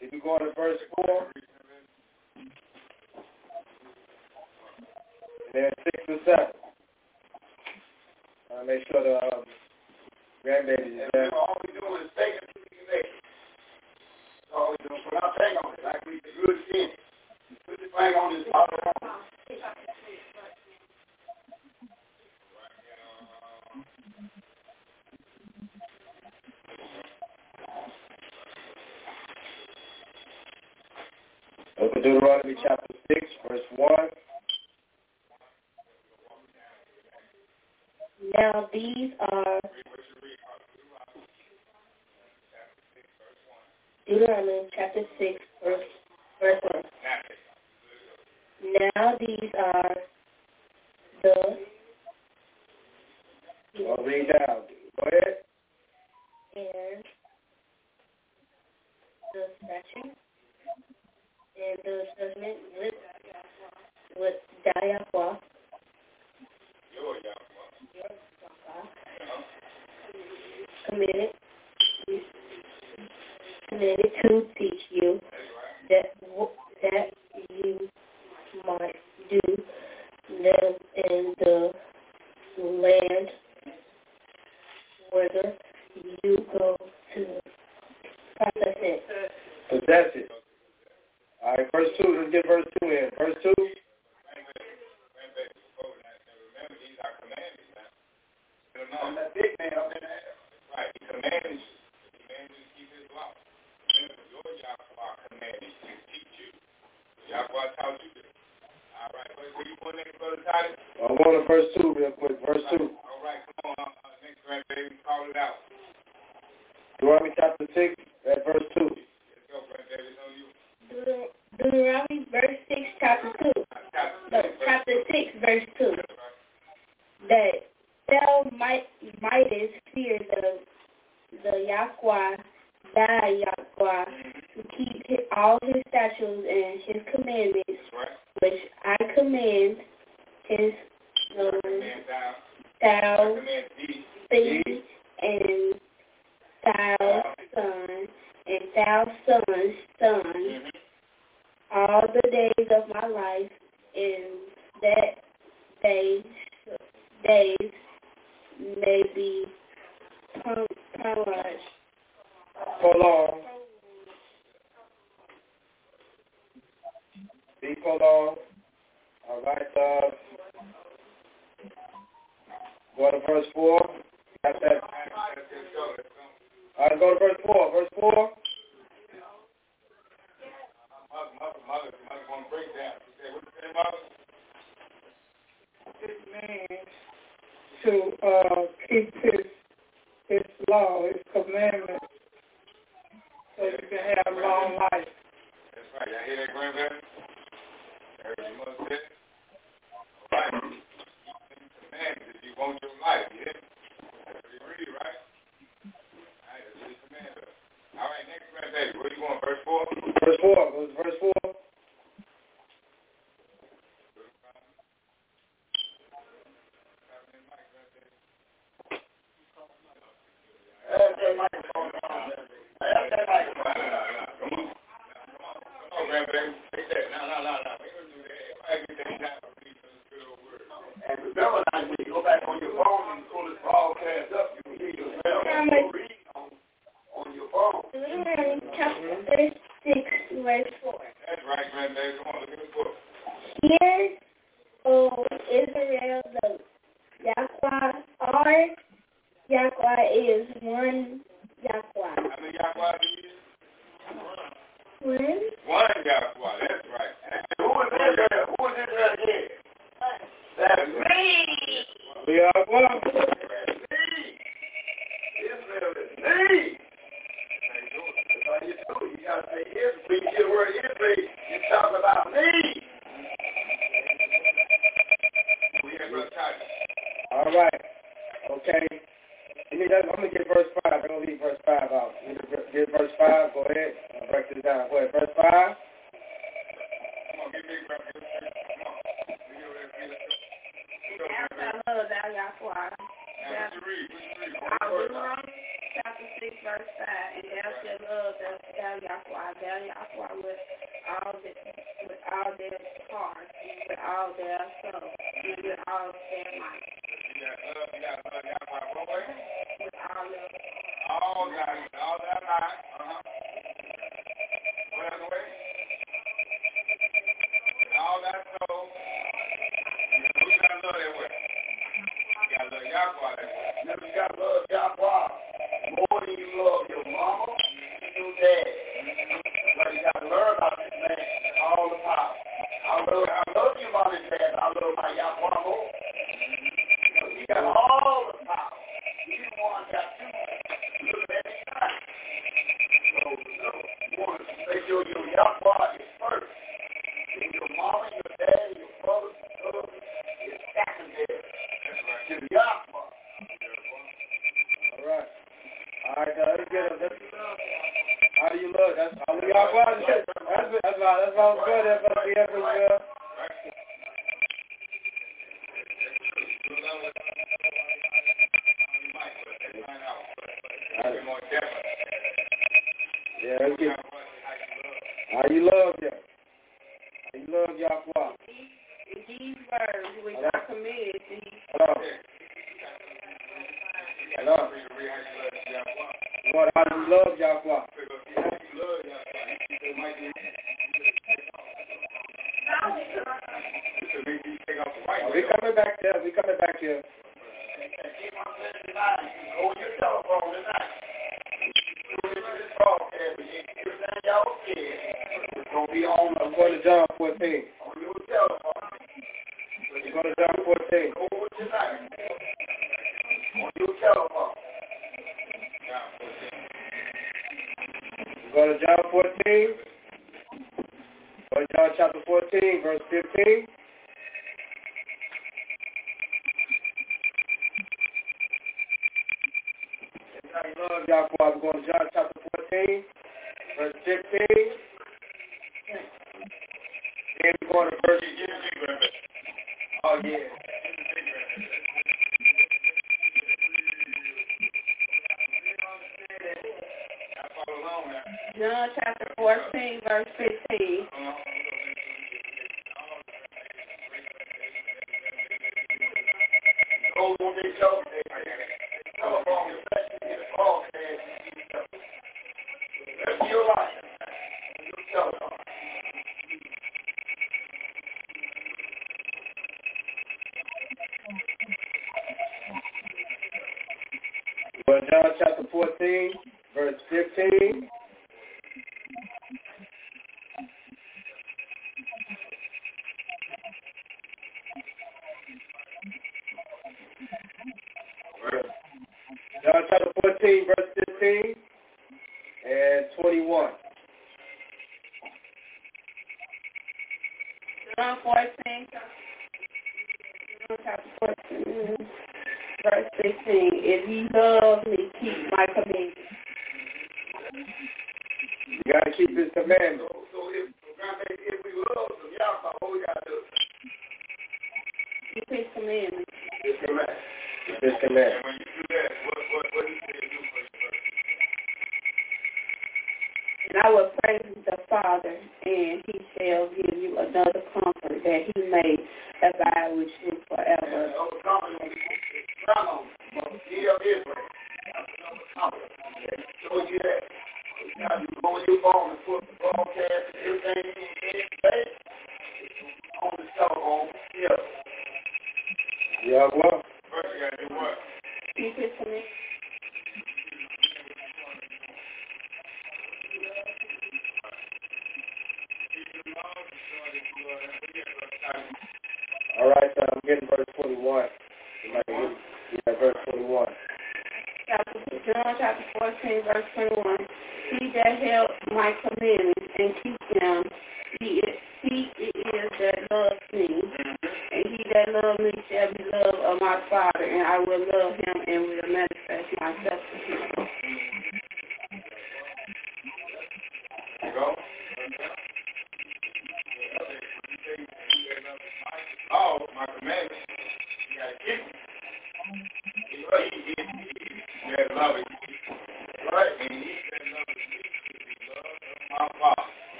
If you go to verse four, They're six and seven. I make sure the um, grandbaby is there. All we do is take it. That's all we do. Put our thing on it. Like we good skin. Put the thing on this bottle. Look at Deuteronomy chapter six, verse one. Now these are Deuteronomy chapter six, verse, verse one. Now these are the. I'll read down. Go ahead. And the statute and the judgment with with Yahweh. Committed, committed to teach you that that you might do live in the land whether you go to possess it. Possess it. All right, verse two. Let's get verse two in. Verse two. I'm that big man up in there. Right, he commands you. He commands you to keep his law. Remember, your Yahweh commands you to teach you. Yahweh taught you this. All right, what do you want next, Brother Titus? I'm going to verse two real quick, verse two. All right, come on, uh, next grandbaby, call it out. Deuteronomy chapter six, at verse two. Let's go, grandbaby, it's on you. Deuteronomy verse six, chapter two. No, chapter six, verse two. That thou might, mightest fear the, the Yahweh, thy Yahweh, to keep his, all his statutes and his commandments, right, which I command his um, thou, thee, and thou son, and thou son's son, mm-hmm, all the days of my life, and that they days may be prolonged. Prolonged. Be prolonged. All right, uh, go to verse four. Got that? All right, go to verse four. Verse four. Mother, mother, mother, going to break down. What you say, mother? This man to uh, keep his his law, his commandments, so you can have a long life. That's right. Y'all hear that, grandmother? You must say, all right, keep his commandments if you want your life, yeah? That's what you read, right? All right, that's his commandments. All right, next grandbaby, what do you want, verse four? Verse four, verse four. All this, with all this heart with all their soul and with all their might. With all their all that, all that might. Uh-huh. What other way? With all that soul. We gotta love that way. You gotta love Yahweh that way. You gotta love Yahweh more than you love your mama and your dad. But you gotta learn about this man all the time. I love, I love you, mom and dad. I love my Yahweh more. So you got all the power. You the one got two. Look at that time. So no, you want to make sure your Yahweh is first. And your mama, your dad, your brother, your brother is secondary. To Yahweh. All right. All right, guys. Let's get it. Let's get it. How do you love? That's how we are. That's that's that's how that's how it's good. That's how we have it. Girl. Yeah, that's good. How you love ya? How you love y'all for? In these words, we are committed. Hello. Hello. Lord, how you love y'all for?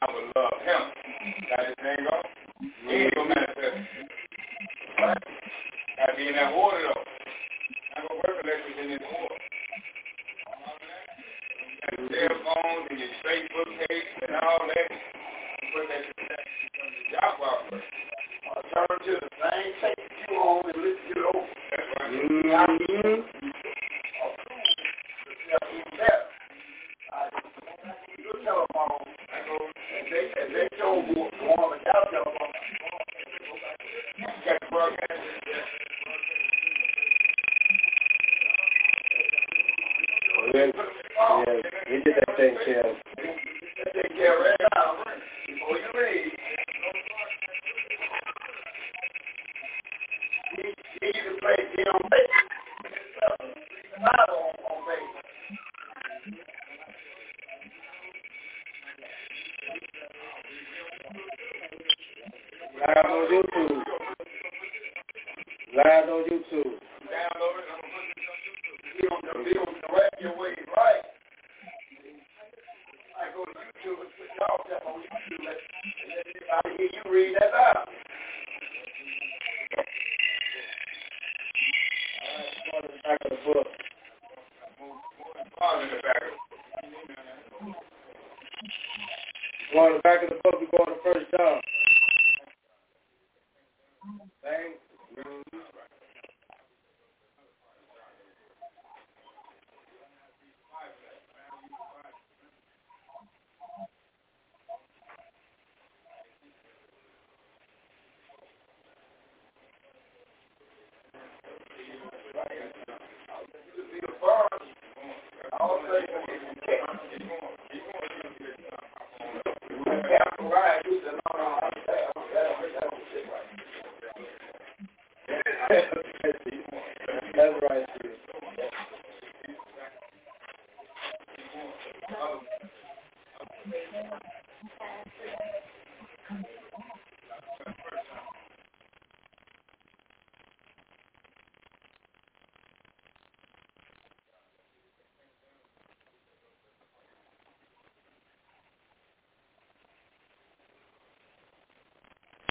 I would love him. Got his name on? He ain't going to manifest. Right? Got to be in that water, though. I'm going to work with everything in the water. You got your cell phones and your Facebook page and all that. Put that to the job offer. I'll turn to the same tape you own and lift you over. That's right. Mm-hmm. That's right.